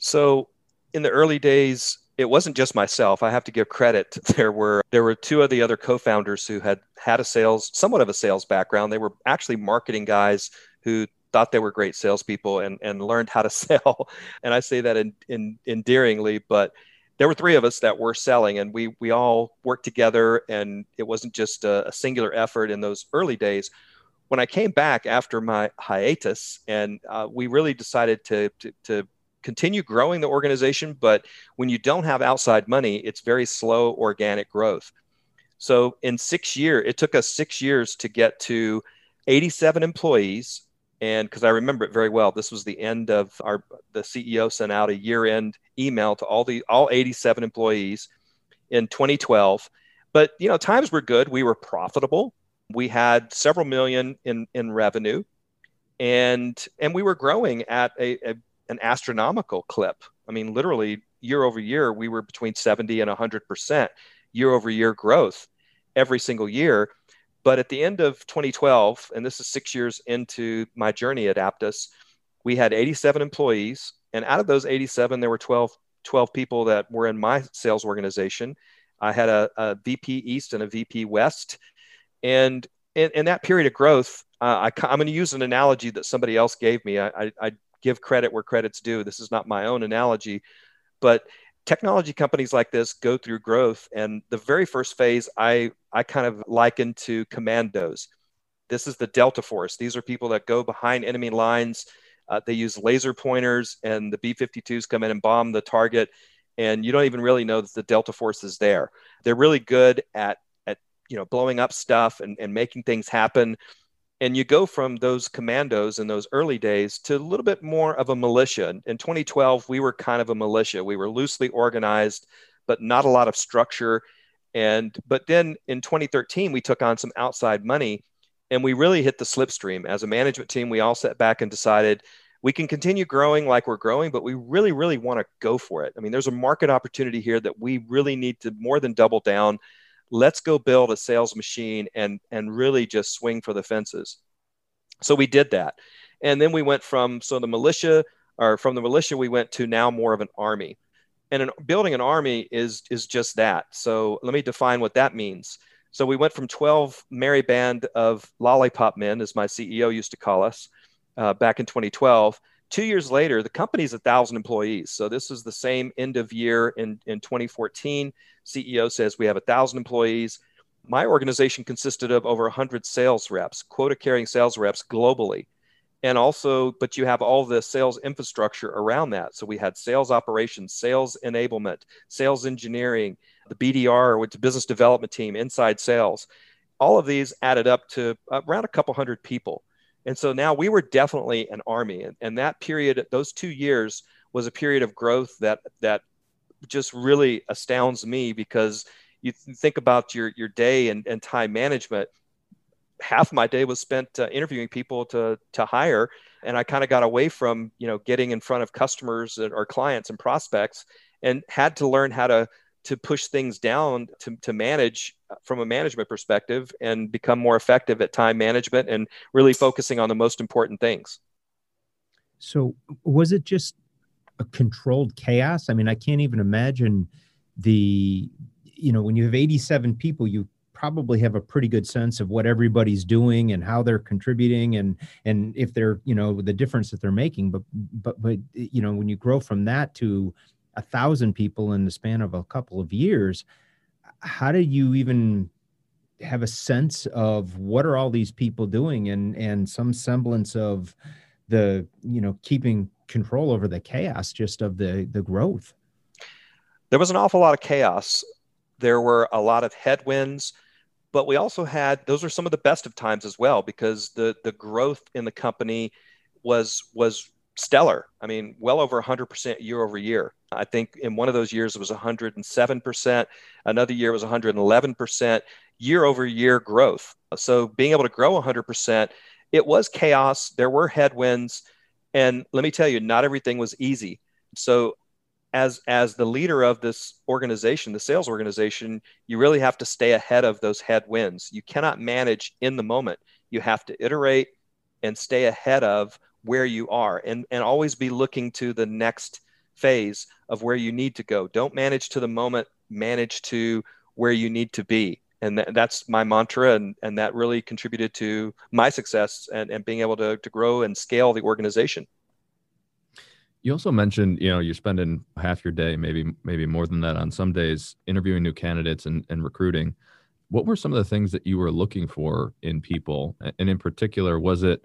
So in the early days, it wasn't just myself. I have to give credit. There were two of the other co-founders who had somewhat of a sales background. They were actually marketing guys who thought they were great salespeople and learned how to sell. And I say that endearingly, but there were three of us that were selling, and we all worked together, and it wasn't just a singular effort in those early days. When I came back after my hiatus, and we really decided to continue growing the organization, but when you don't have outside money, it's very slow organic growth. So it took us 6 years to get to 87 employees. And because I remember it very well, this was the end of the CEO sent out a year-end email to all 87 employees in 2012. But, you know, times were good. We were profitable. We had several million in revenue, and we were growing at an astronomical clip. I mean, literally year over year, we were between 70 and 100% year over year growth every single year. But at the end of 2012, and this is 6 years into my journey at Apttus, we had 87 employees. And out of those 87, there were 12 people that were in my sales organization. I had a VP East and a VP West. And in that period of growth, I'm going to use an analogy that somebody else gave me. I give credit where credit's due. This is not my own analogy, but technology companies like this go through growth. And the very first phase, I kind of liken to commandos. This is the Delta Force. These are people that go behind enemy lines. They use laser pointers, and the B-52s come in and bomb the target. And you don't even really know that the Delta Force is there. They're really good at blowing up stuff and making things happen. And you go from those commandos in those early days to a little bit more of a militia. In 2012, we were kind of a militia. We were loosely organized, but not a lot of structure. But then in 2013, we took on some outside money, and we really hit the slipstream. As a management team, we all sat back and decided we can continue growing like we're growing, but we really, really want to go for it. I mean, there's a market opportunity here that we really need to more than double down. Let's go build a sales machine and really just swing for the fences. So we did that. And then we went from the militia, we went to now more of an army. And building an army is just that. So let me define what that means. So we went from 12 merry band of lollipop men, as my CEO used to call us, back in 2012. 2 years later, the company's 1,000 employees. So this is the same end of year in 2014. CEO says we have 1,000 employees. My organization consisted of over 100 sales reps, quota-carrying sales reps globally. And also, but you have all the sales infrastructure around that. So we had sales operations, sales enablement, sales engineering, the BDR, which is business development team, inside sales. All of these added up to around a couple hundred people. And so now we were definitely an army. And that period, those 2 years, was a period of growth that just really astounds me, because you think about your day and time management. Half my day was spent interviewing people to hire. And I kind of got away from, getting in front of customers or clients and prospects, and had to learn how to push things down to manage from a management perspective and become more effective at time management and really focusing on the most important things. So was it just a controlled chaos? I mean, I can't even imagine when you have 87 people, you probably have a pretty good sense of what everybody's doing and how they're contributing and if they're, the difference that they're making. But when you grow from that to 1,000 people in the span of a couple of years, how do you even have a sense of what are all these people doing and some semblance of the, keeping control over the chaos just of the growth? There was an awful lot of chaos. There were a lot of headwinds, but we also had, those are some of the best of times as well, because the growth in the company was stellar. I mean, well over 100% year over year. I think in one of those years, it was 107%. Another year was 111% year over year growth. So being able to grow 100%, it was chaos. There were headwinds. And let me tell you, not everything was easy. So as the leader of this organization, the sales organization, you really have to stay ahead of those headwinds. You cannot manage in the moment. You have to iterate and stay ahead of where you are and always be looking to the next phase of where you need to go. Don't manage to the moment, manage to where you need to be. And that's my mantra. And that really contributed to my success and being able to grow and scale the organization. You also mentioned, you're spending half your day, maybe more than that on some days, interviewing new candidates and recruiting. What were some of the things that you were looking for in people? And in particular, was it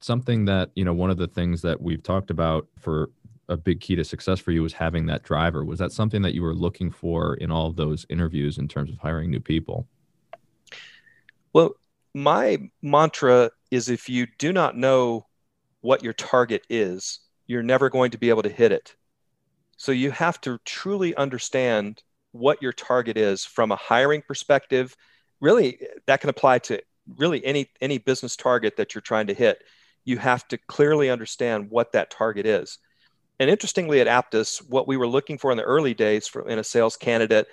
something that, one of the things that we've talked about for a big key to success for you was having that driver. Was that something that you were looking for in all of those interviews in terms of hiring new people? Well, my mantra is, if you do not know what your target is, you're never going to be able to hit it. So you have to truly understand what your target is from a hiring perspective. Really, that can apply to really any business target that you're trying to hit. You have to clearly understand what that target is. And interestingly, at Apttus, what we were looking for in the early days in a sales candidate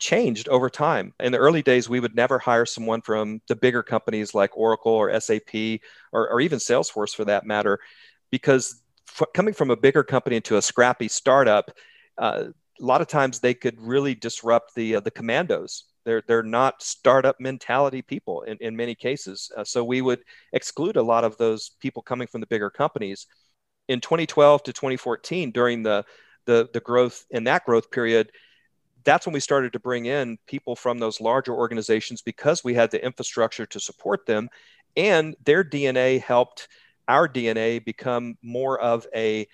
changed over time. In the early days, we would never hire someone from the bigger companies like Oracle or SAP or even Salesforce for that matter, because coming from a bigger company into a scrappy startup, a lot of times they could really disrupt the commandos. They're not startup mentality people in many cases. So we would exclude a lot of those people coming from the bigger companies. In 2012 to 2014, during the growth in that growth period, that's when we started to bring in people from those larger organizations because we had the infrastructure to support them, and their DNA helped our DNA become more of a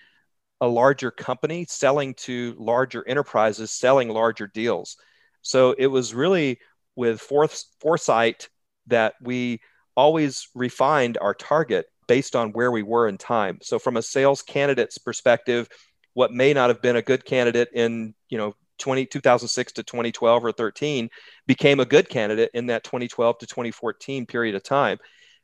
larger company selling to larger enterprises, selling larger deals. So it was really with foresight that we always refined our target based on where we were in time. So from a sales candidate's perspective, what may not have been a good candidate in 2006 to 2012 or 13 became a good candidate in that 2012 to 2014 period of time.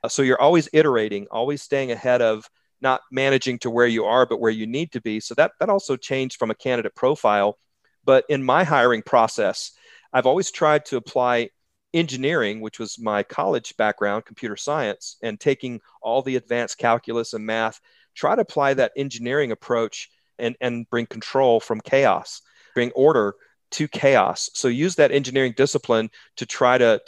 So you're always iterating, always staying ahead of not managing to where you are, but where you need to be. So that also changed from a candidate profile. But in my hiring process, I've always tried to apply engineering, which was my college background, computer science, and taking all the advanced calculus and math, try to apply that engineering approach and bring control from chaos, bring order to chaos. So use that engineering discipline to try to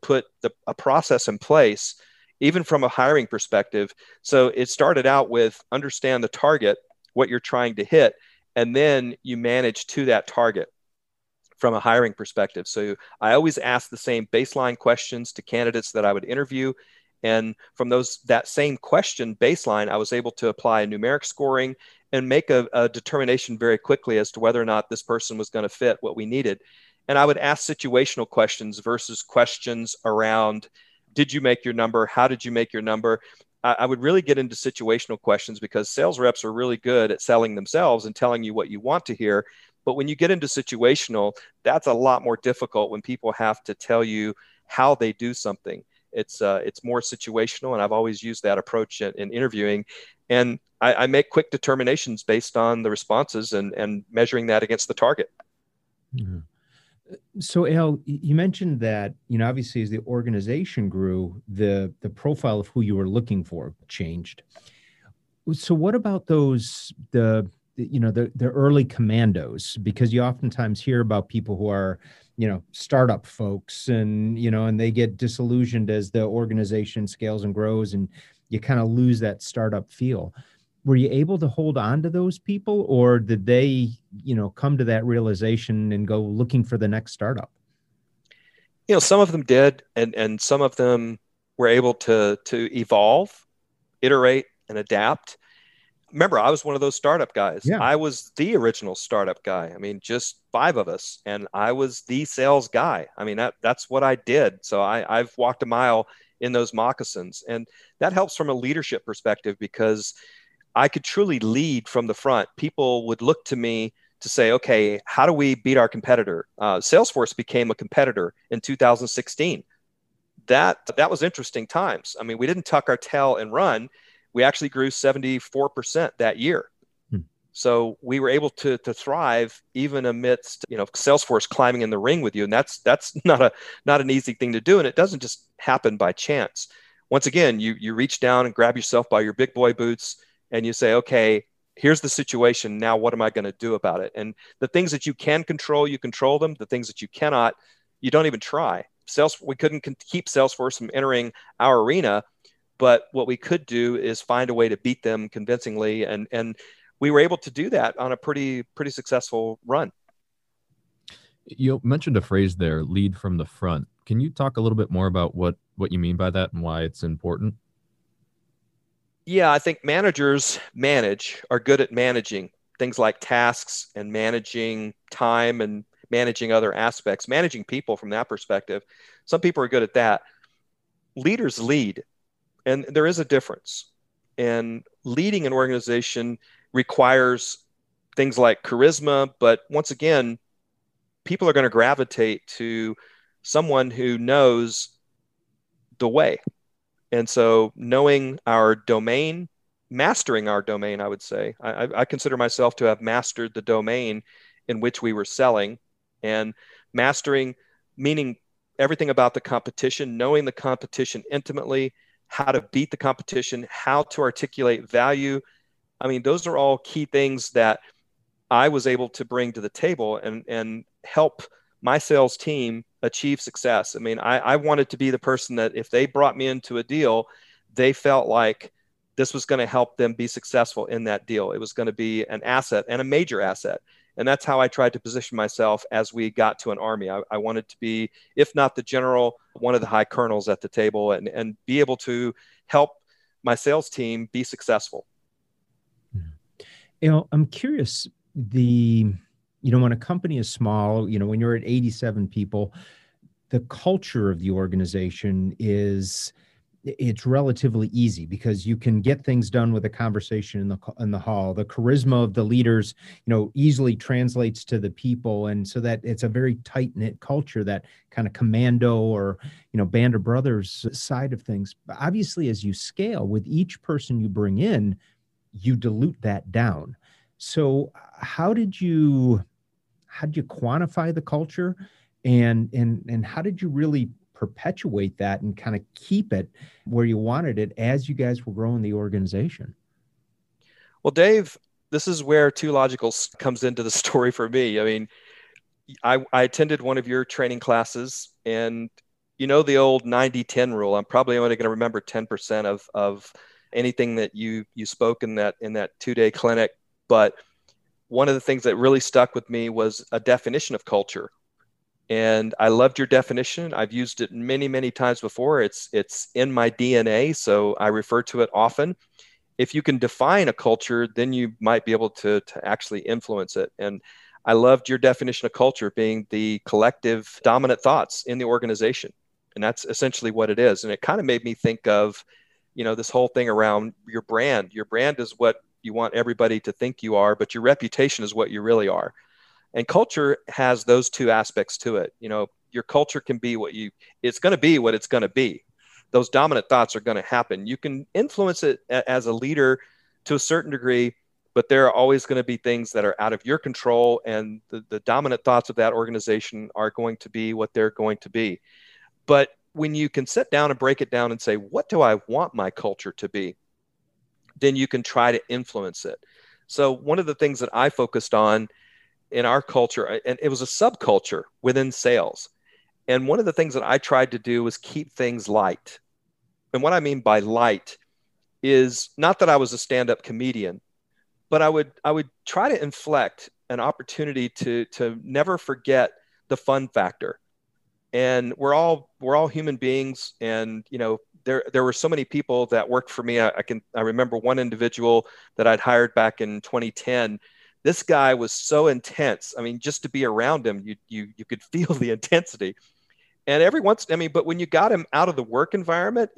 put a process in place, even from a hiring perspective. So it started out with understand the target, what you're trying to hit, and then you manage to that target from a hiring perspective. So I always ask the same baseline questions to candidates that I would interview. And from that same question baseline, I was able to apply numeric scoring and make a determination very quickly as to whether or not this person was going to fit what we needed. And I would ask situational questions versus questions around, did you make your number? How did you make your number? I would really get into situational questions because sales reps are really good at selling themselves and telling you what you want to hear. But when you get into situational, that's a lot more difficult when people have to tell you how they do something. It's more situational, and I've always used that approach in interviewing. And I make quick determinations based on the responses and measuring that against the target. Mm-hmm. So Al, you mentioned that, obviously as the organization grew, the profile of who you were looking for changed. So what about the early commandos, because you oftentimes hear about people who are, startup folks and they get disillusioned as the organization scales and grows and you kind of lose that startup feel. Were you able to hold on to those people, or did they, come to that realization and go looking for the next startup? Some of them did, and some of them were able to evolve, iterate, and adapt. Remember, I was one of those startup guys. Yeah. I was the original startup guy. Just 5 of us, and I was the sales guy. That's what I did. So I've walked a mile in those moccasins, and that helps from a leadership perspective because I could truly lead from the front. People would look to me to say, okay, how do we beat our competitor? Salesforce became a competitor in 2016. That was interesting times. We didn't tuck our tail and run. We actually grew 74% that year. So we were able to thrive even amidst, Salesforce climbing in the ring with you. And that's not an easy thing to do. And it doesn't just happen by chance. Once again, you reach down and grab yourself by your big boy boots and you say, okay, here's the situation. Now, what am I going to do about it? And the things that you can control, you control them. The things that you cannot, you don't even try. We couldn't keep Salesforce from entering our arena. But what we could do is find a way to beat them convincingly. And we were able to do that on a pretty successful run. You mentioned a phrase there, lead from the front. Can you talk a little bit more about what you mean by that and why it's important? Yeah, I think are good at managing things like tasks and managing time and managing other aspects, managing people from that perspective. Some people are good at that. Leaders lead. And there is a difference. And leading an organization requires things like charisma. But once again, people are going to gravitate to someone who knows the way. And so knowing our domain, mastering our domain, I would say. I consider myself to have mastered the domain in which we were selling, and mastering meaning everything about the competition, knowing the competition intimately, how to beat the competition, how to articulate value. I mean, those are all key things that I was able to bring to the table and help my sales team achieve success. I mean, I wanted to be the person that if they brought me into a deal, they felt like this was going to help them be successful in that deal. It was going to be an asset and a major asset. And that's how I tried to position myself as we got to an army. I wanted to be, if not the general, one of the high colonels at the table and be able to help my sales team be successful. You know, I'm curious, when a company is small, when you're at 87 people, the culture of the organization is, it's relatively easy because you can get things done with a conversation in the hall. The charisma of the leaders, easily translates to the people. And so that it's a very tight knit culture, that kind of commando or, band of brothers side of things. But obviously, as you scale with each person you bring in, you dilute that down. So how did you quantify the culture and how did you really perpetuate that and kind of keep it where you wanted it as you guys were growing the organization? Well, Dave, this is where Two Logicals comes into the story for me. I mean, I attended one of your training classes, and the old 90-10 rule. I'm probably only going to remember 10% of anything that you spoke in that 2-day clinic. But one of the things that really stuck with me was a definition of culture. And I loved your definition. I've used it many, many times before. It's in my DNA, so I refer to it often. If you can define a culture, then you might be able to actually influence it. And I loved your definition of culture being the collective dominant thoughts in the organization. And that's essentially what it is. And it kind of made me think of, this whole thing around your brand. Your brand is what you want everybody to think you are, but your reputation is what you really are. And culture has those two aspects to it. Your culture can be it's going to be what it's going to be. Those dominant thoughts are going to happen. You can influence it as a leader to a certain degree, but there are always going to be things that are out of your control. And the dominant thoughts of that organization are going to be what they're going to be. But when you can sit down and break it down and say, what do I want my culture to be? Then you can try to influence it. So one of the things that I focused on in our culture, and it was a subculture within sales. And one of the things that I tried to do was keep things light. And what I mean by light is not that I was a stand-up comedian, but I would try to inflect an opportunity to never forget the fun factor. And we're all human beings. And, there were so many people that worked for me. I remember one individual that I'd hired back in 2010. This guy was so intense. I mean, just to be around him, you could feel the intensity. And but when you got him out of the work environment,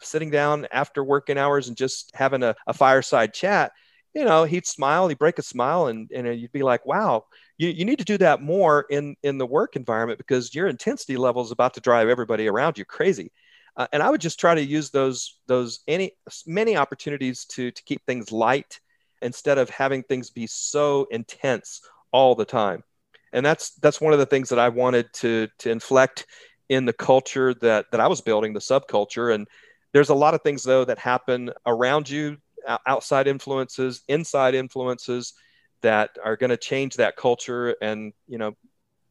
sitting down after working hours and just having a fireside chat, he'd smile, he'd break a smile, and you'd be like, wow, you need to do that more in the work environment because your intensity level is about to drive everybody around you crazy. And I would just try to use those many opportunities to keep things light, instead of having things be so intense all the time. And that's one of the things that I wanted to inflect in the culture that I was building, the subculture. And there's a lot of things, though, that happen around you, outside influences, inside influences, that are going to change that culture. And,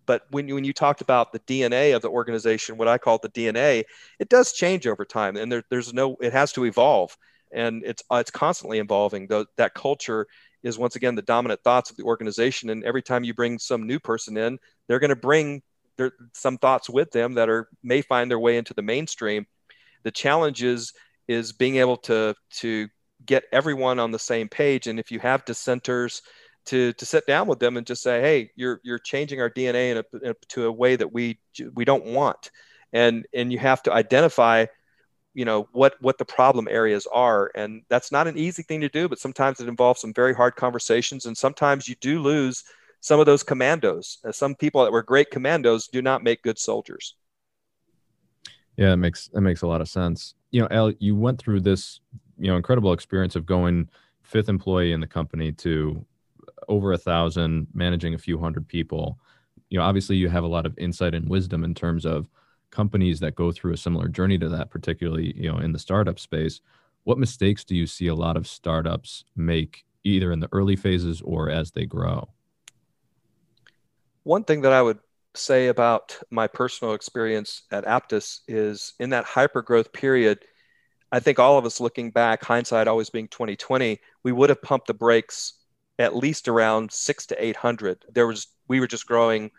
but when you talked about the DNA of the organization, what I call the DNA, it does change over time. And it has to evolve. And it's constantly evolving. That culture is, once again, the dominant thoughts of the organization. And every time you bring some new person in, they're going to bring some thoughts with them that may find their way into the mainstream. The challenge is being able to get everyone on the same page. And if you have dissenters, to sit down with them and just say, hey, you're changing our DNA to a way that we don't want. And you have to identify what the problem areas are. And that's not an easy thing to do, but sometimes it involves some very hard conversations. And sometimes you do lose some of those commandos. Some people that were great commandos do not make good soldiers. Yeah, that makes a lot of sense. You know, Al, you went through this, you know, incredible experience of going fifth employee in the company to over 1,000, managing a few hundred people. You know, obviously you have a lot of insight and wisdom in terms of companies that go through a similar journey to that, particularly, you know, in the startup space. What mistakes do you see a lot of startups make either in the early phases or as they grow? One thing that I would say about my personal experience at Apttus is in that hypergrowth period, I think all of us looking back, hindsight always being 20/20, we would have pumped the brakes at least around 600 to 800. We were just growing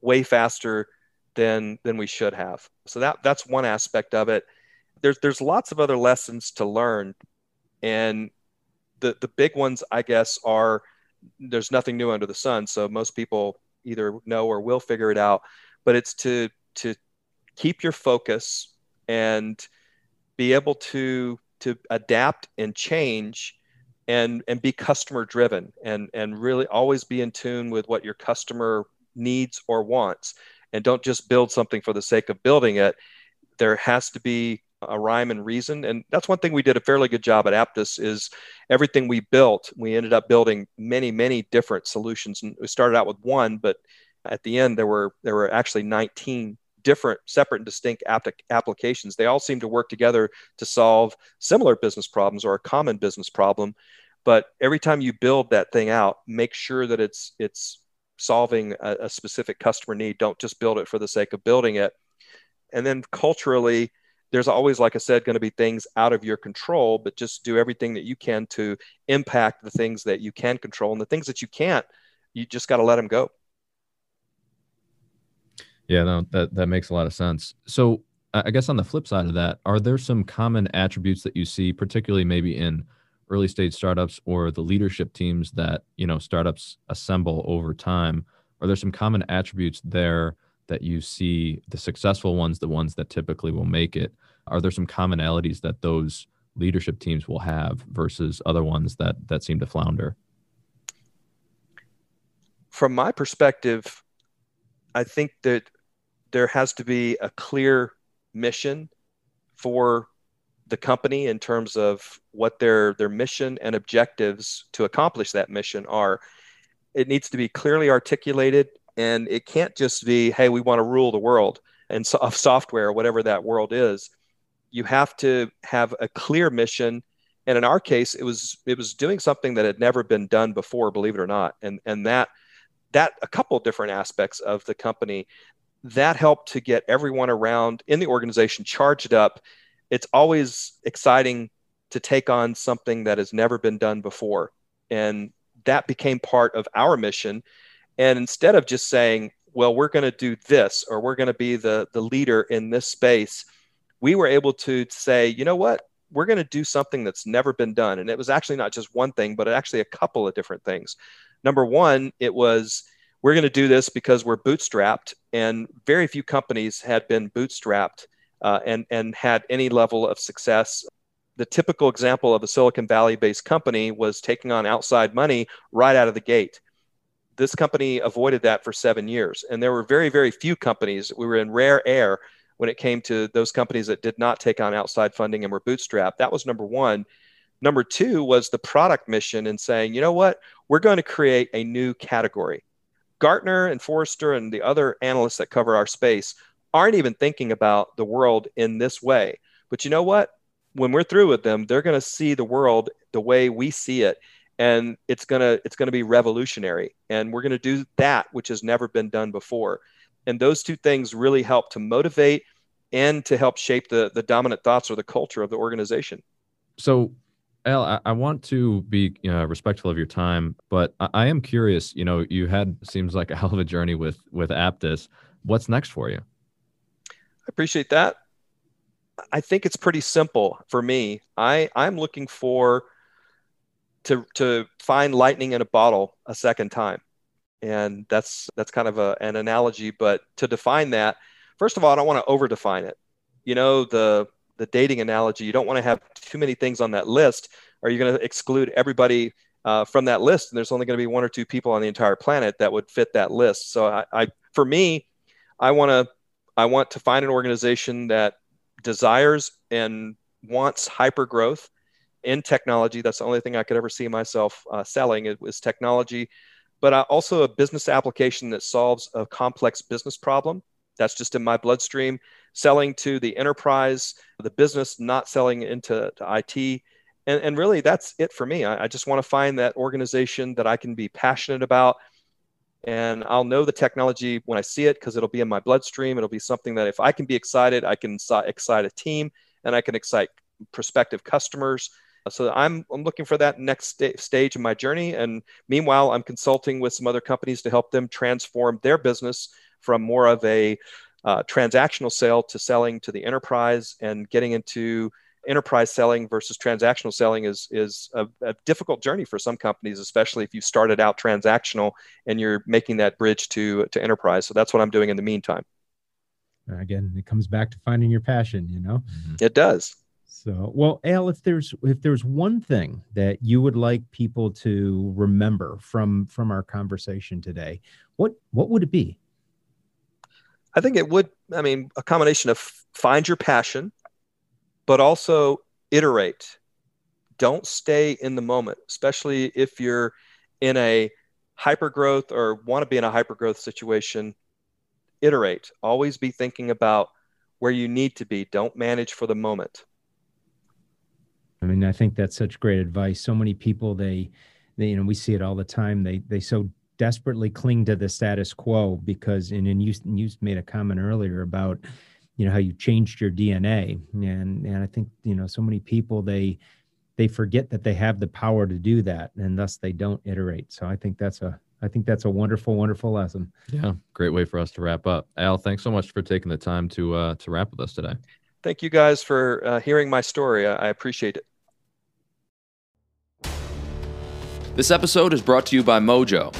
way faster than we should have. So that's one aspect of it. There's lots of other lessons to learn. And the big ones, I guess, are there's nothing new under the sun. So most people either know or will figure it out, but it's to keep your focus and be able to adapt and change and be customer driven and really always be in tune with what your customer needs or wants. And don't just build something for the sake of building it. There has to be a rhyme and reason. And that's one thing we did a fairly good job at Apttus is everything we built, we ended up building many, many different solutions. And we started out with one, but at the end, there were actually 19 different, separate and distinct applications. They all seem to work together to solve similar business problems or a common business problem. But every time you build that thing out, make sure that it's solving a specific customer need. Don't just build it for the sake of building it. And then culturally, there's always, like I said, going to be things out of your control, but just do everything that you can to impact the things that you can control, and the things that you can't, you just got to let them go. Yeah, no, that makes a lot of sense. So I guess on the flip side of that, are there some common attributes that you see, particularly maybe in early stage startups or the leadership teams that, you know, startups assemble over time? Are there some common attributes there that you see, the successful ones, the ones that typically will make it? Are there some commonalities that those leadership teams will have versus other ones that seem to flounder? From my perspective, I think that there has to be a clear mission for the company in terms of what their mission and objectives to accomplish that mission are. It needs to be clearly articulated, and it can't just be, hey, we want to rule the world and of software, whatever that world is. You have to have a clear mission. And in our case, it was doing something that had never been done before, believe it or not. And that a couple of different aspects of the company that helped to get everyone around in the organization charged up. It's always exciting to take on something that has never been done before. And that became part of our mission. And instead of just saying, well, we're going to do this, or we're going to be the leader in this space, we were able to say, you know what, we're going to do something that's never been done. And it was actually not just one thing, but actually a couple of different things. Number one, it was, we're going to do this because we're bootstrapped, and very few companies had been bootstrapped and had any level of success. The typical example of a Silicon Valley-based company was taking on outside money right out of the gate. This company avoided that for 7 years, and there were very, very few companies. We were in rare air when it came to those companies that did not take on outside funding and were bootstrapped. That was number one. Number two was the product mission and saying, you know what, we're going to create a new category. Gartner and Forrester and the other analysts that cover our space aren't even thinking about the world in this way. But you know what? When we're through with them, they're going to see the world the way we see it. And it's going to be revolutionary. And we're going to do that, which has never been done before. And those two things really help to motivate and to help shape the dominant thoughts or the culture of the organization. So Al, I want to be respectful of your time, but I am curious, you know, you had, seems like a hell of a journey with Apttus. What's next for you? I appreciate that. I think it's pretty simple for me. I'm looking for to find lightning in a bottle a second time. And that's kind of an analogy, but to define that, first of all, I don't want to over-define it. You know, the dating analogy, you don't want to have too many things on that list, or you're going to exclude everybody from that list. And there's only going to be one or two people on the entire planet that would fit that list. So for me, I want to find an organization that desires and wants hyper growth in technology. That's the only thing I could ever see myself selling is technology, but also a business application that solves a complex business problem. That's just in my bloodstream, selling to the enterprise, the business, not selling into IT. And really that's it for me. I just want to find that organization that I can be passionate about, and I'll know the technology when I see it because it'll be in my bloodstream. It'll be something that if I can be excited, I can excite a team and I can excite prospective customers. So I'm looking for that next stage in my journey. And meanwhile, I'm consulting with some other companies to help them transform their business from more of a transactional sale to selling to the enterprise, and getting into enterprise selling versus transactional selling is a difficult journey for some companies, especially if you started out transactional and you're making that bridge to enterprise. So that's what I'm doing in the meantime. Again, it comes back to finding your passion, you know? It does. So, well, Al, if there's one thing that you would like people to remember from our conversation today, what would it be? I think it would, a combination of find your passion, but also iterate. Don't stay in the moment, especially if you're in a hypergrowth or want to be in a hypergrowth situation. Iterate. Always be thinking about where you need to be. Don't manage for the moment. I think that's such great advice. So many people, they we see it all the time. They so desperately cling to the status quo because, and you made a comment earlier about, how you changed your DNA. And I think, so many people, they forget that they have the power to do that, and thus they don't iterate. So I think that's a wonderful, wonderful lesson. Yeah. Great way for us to wrap up. Al, thanks so much for taking the time to wrap with us today. Thank you guys for hearing my story. I appreciate it. This episode is brought to you by Mojo.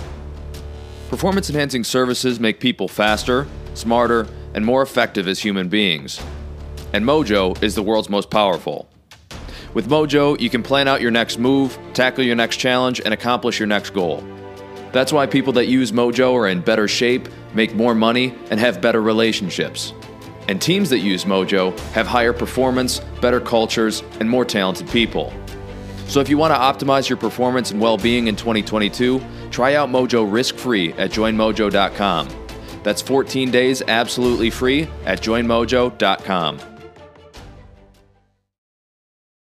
Performance-enhancing services make people faster, smarter, and more effective as human beings. And Mojo is the world's most powerful. With Mojo, you can plan out your next move, tackle your next challenge, and accomplish your next goal. That's why people that use Mojo are in better shape, make more money, and have better relationships. And teams that use Mojo have higher performance, better cultures, and more talented people. So if you want to optimize your performance and well-being in 2022, try out Mojo risk-free at joinmojo.com. That's 14 days absolutely free at joinmojo.com.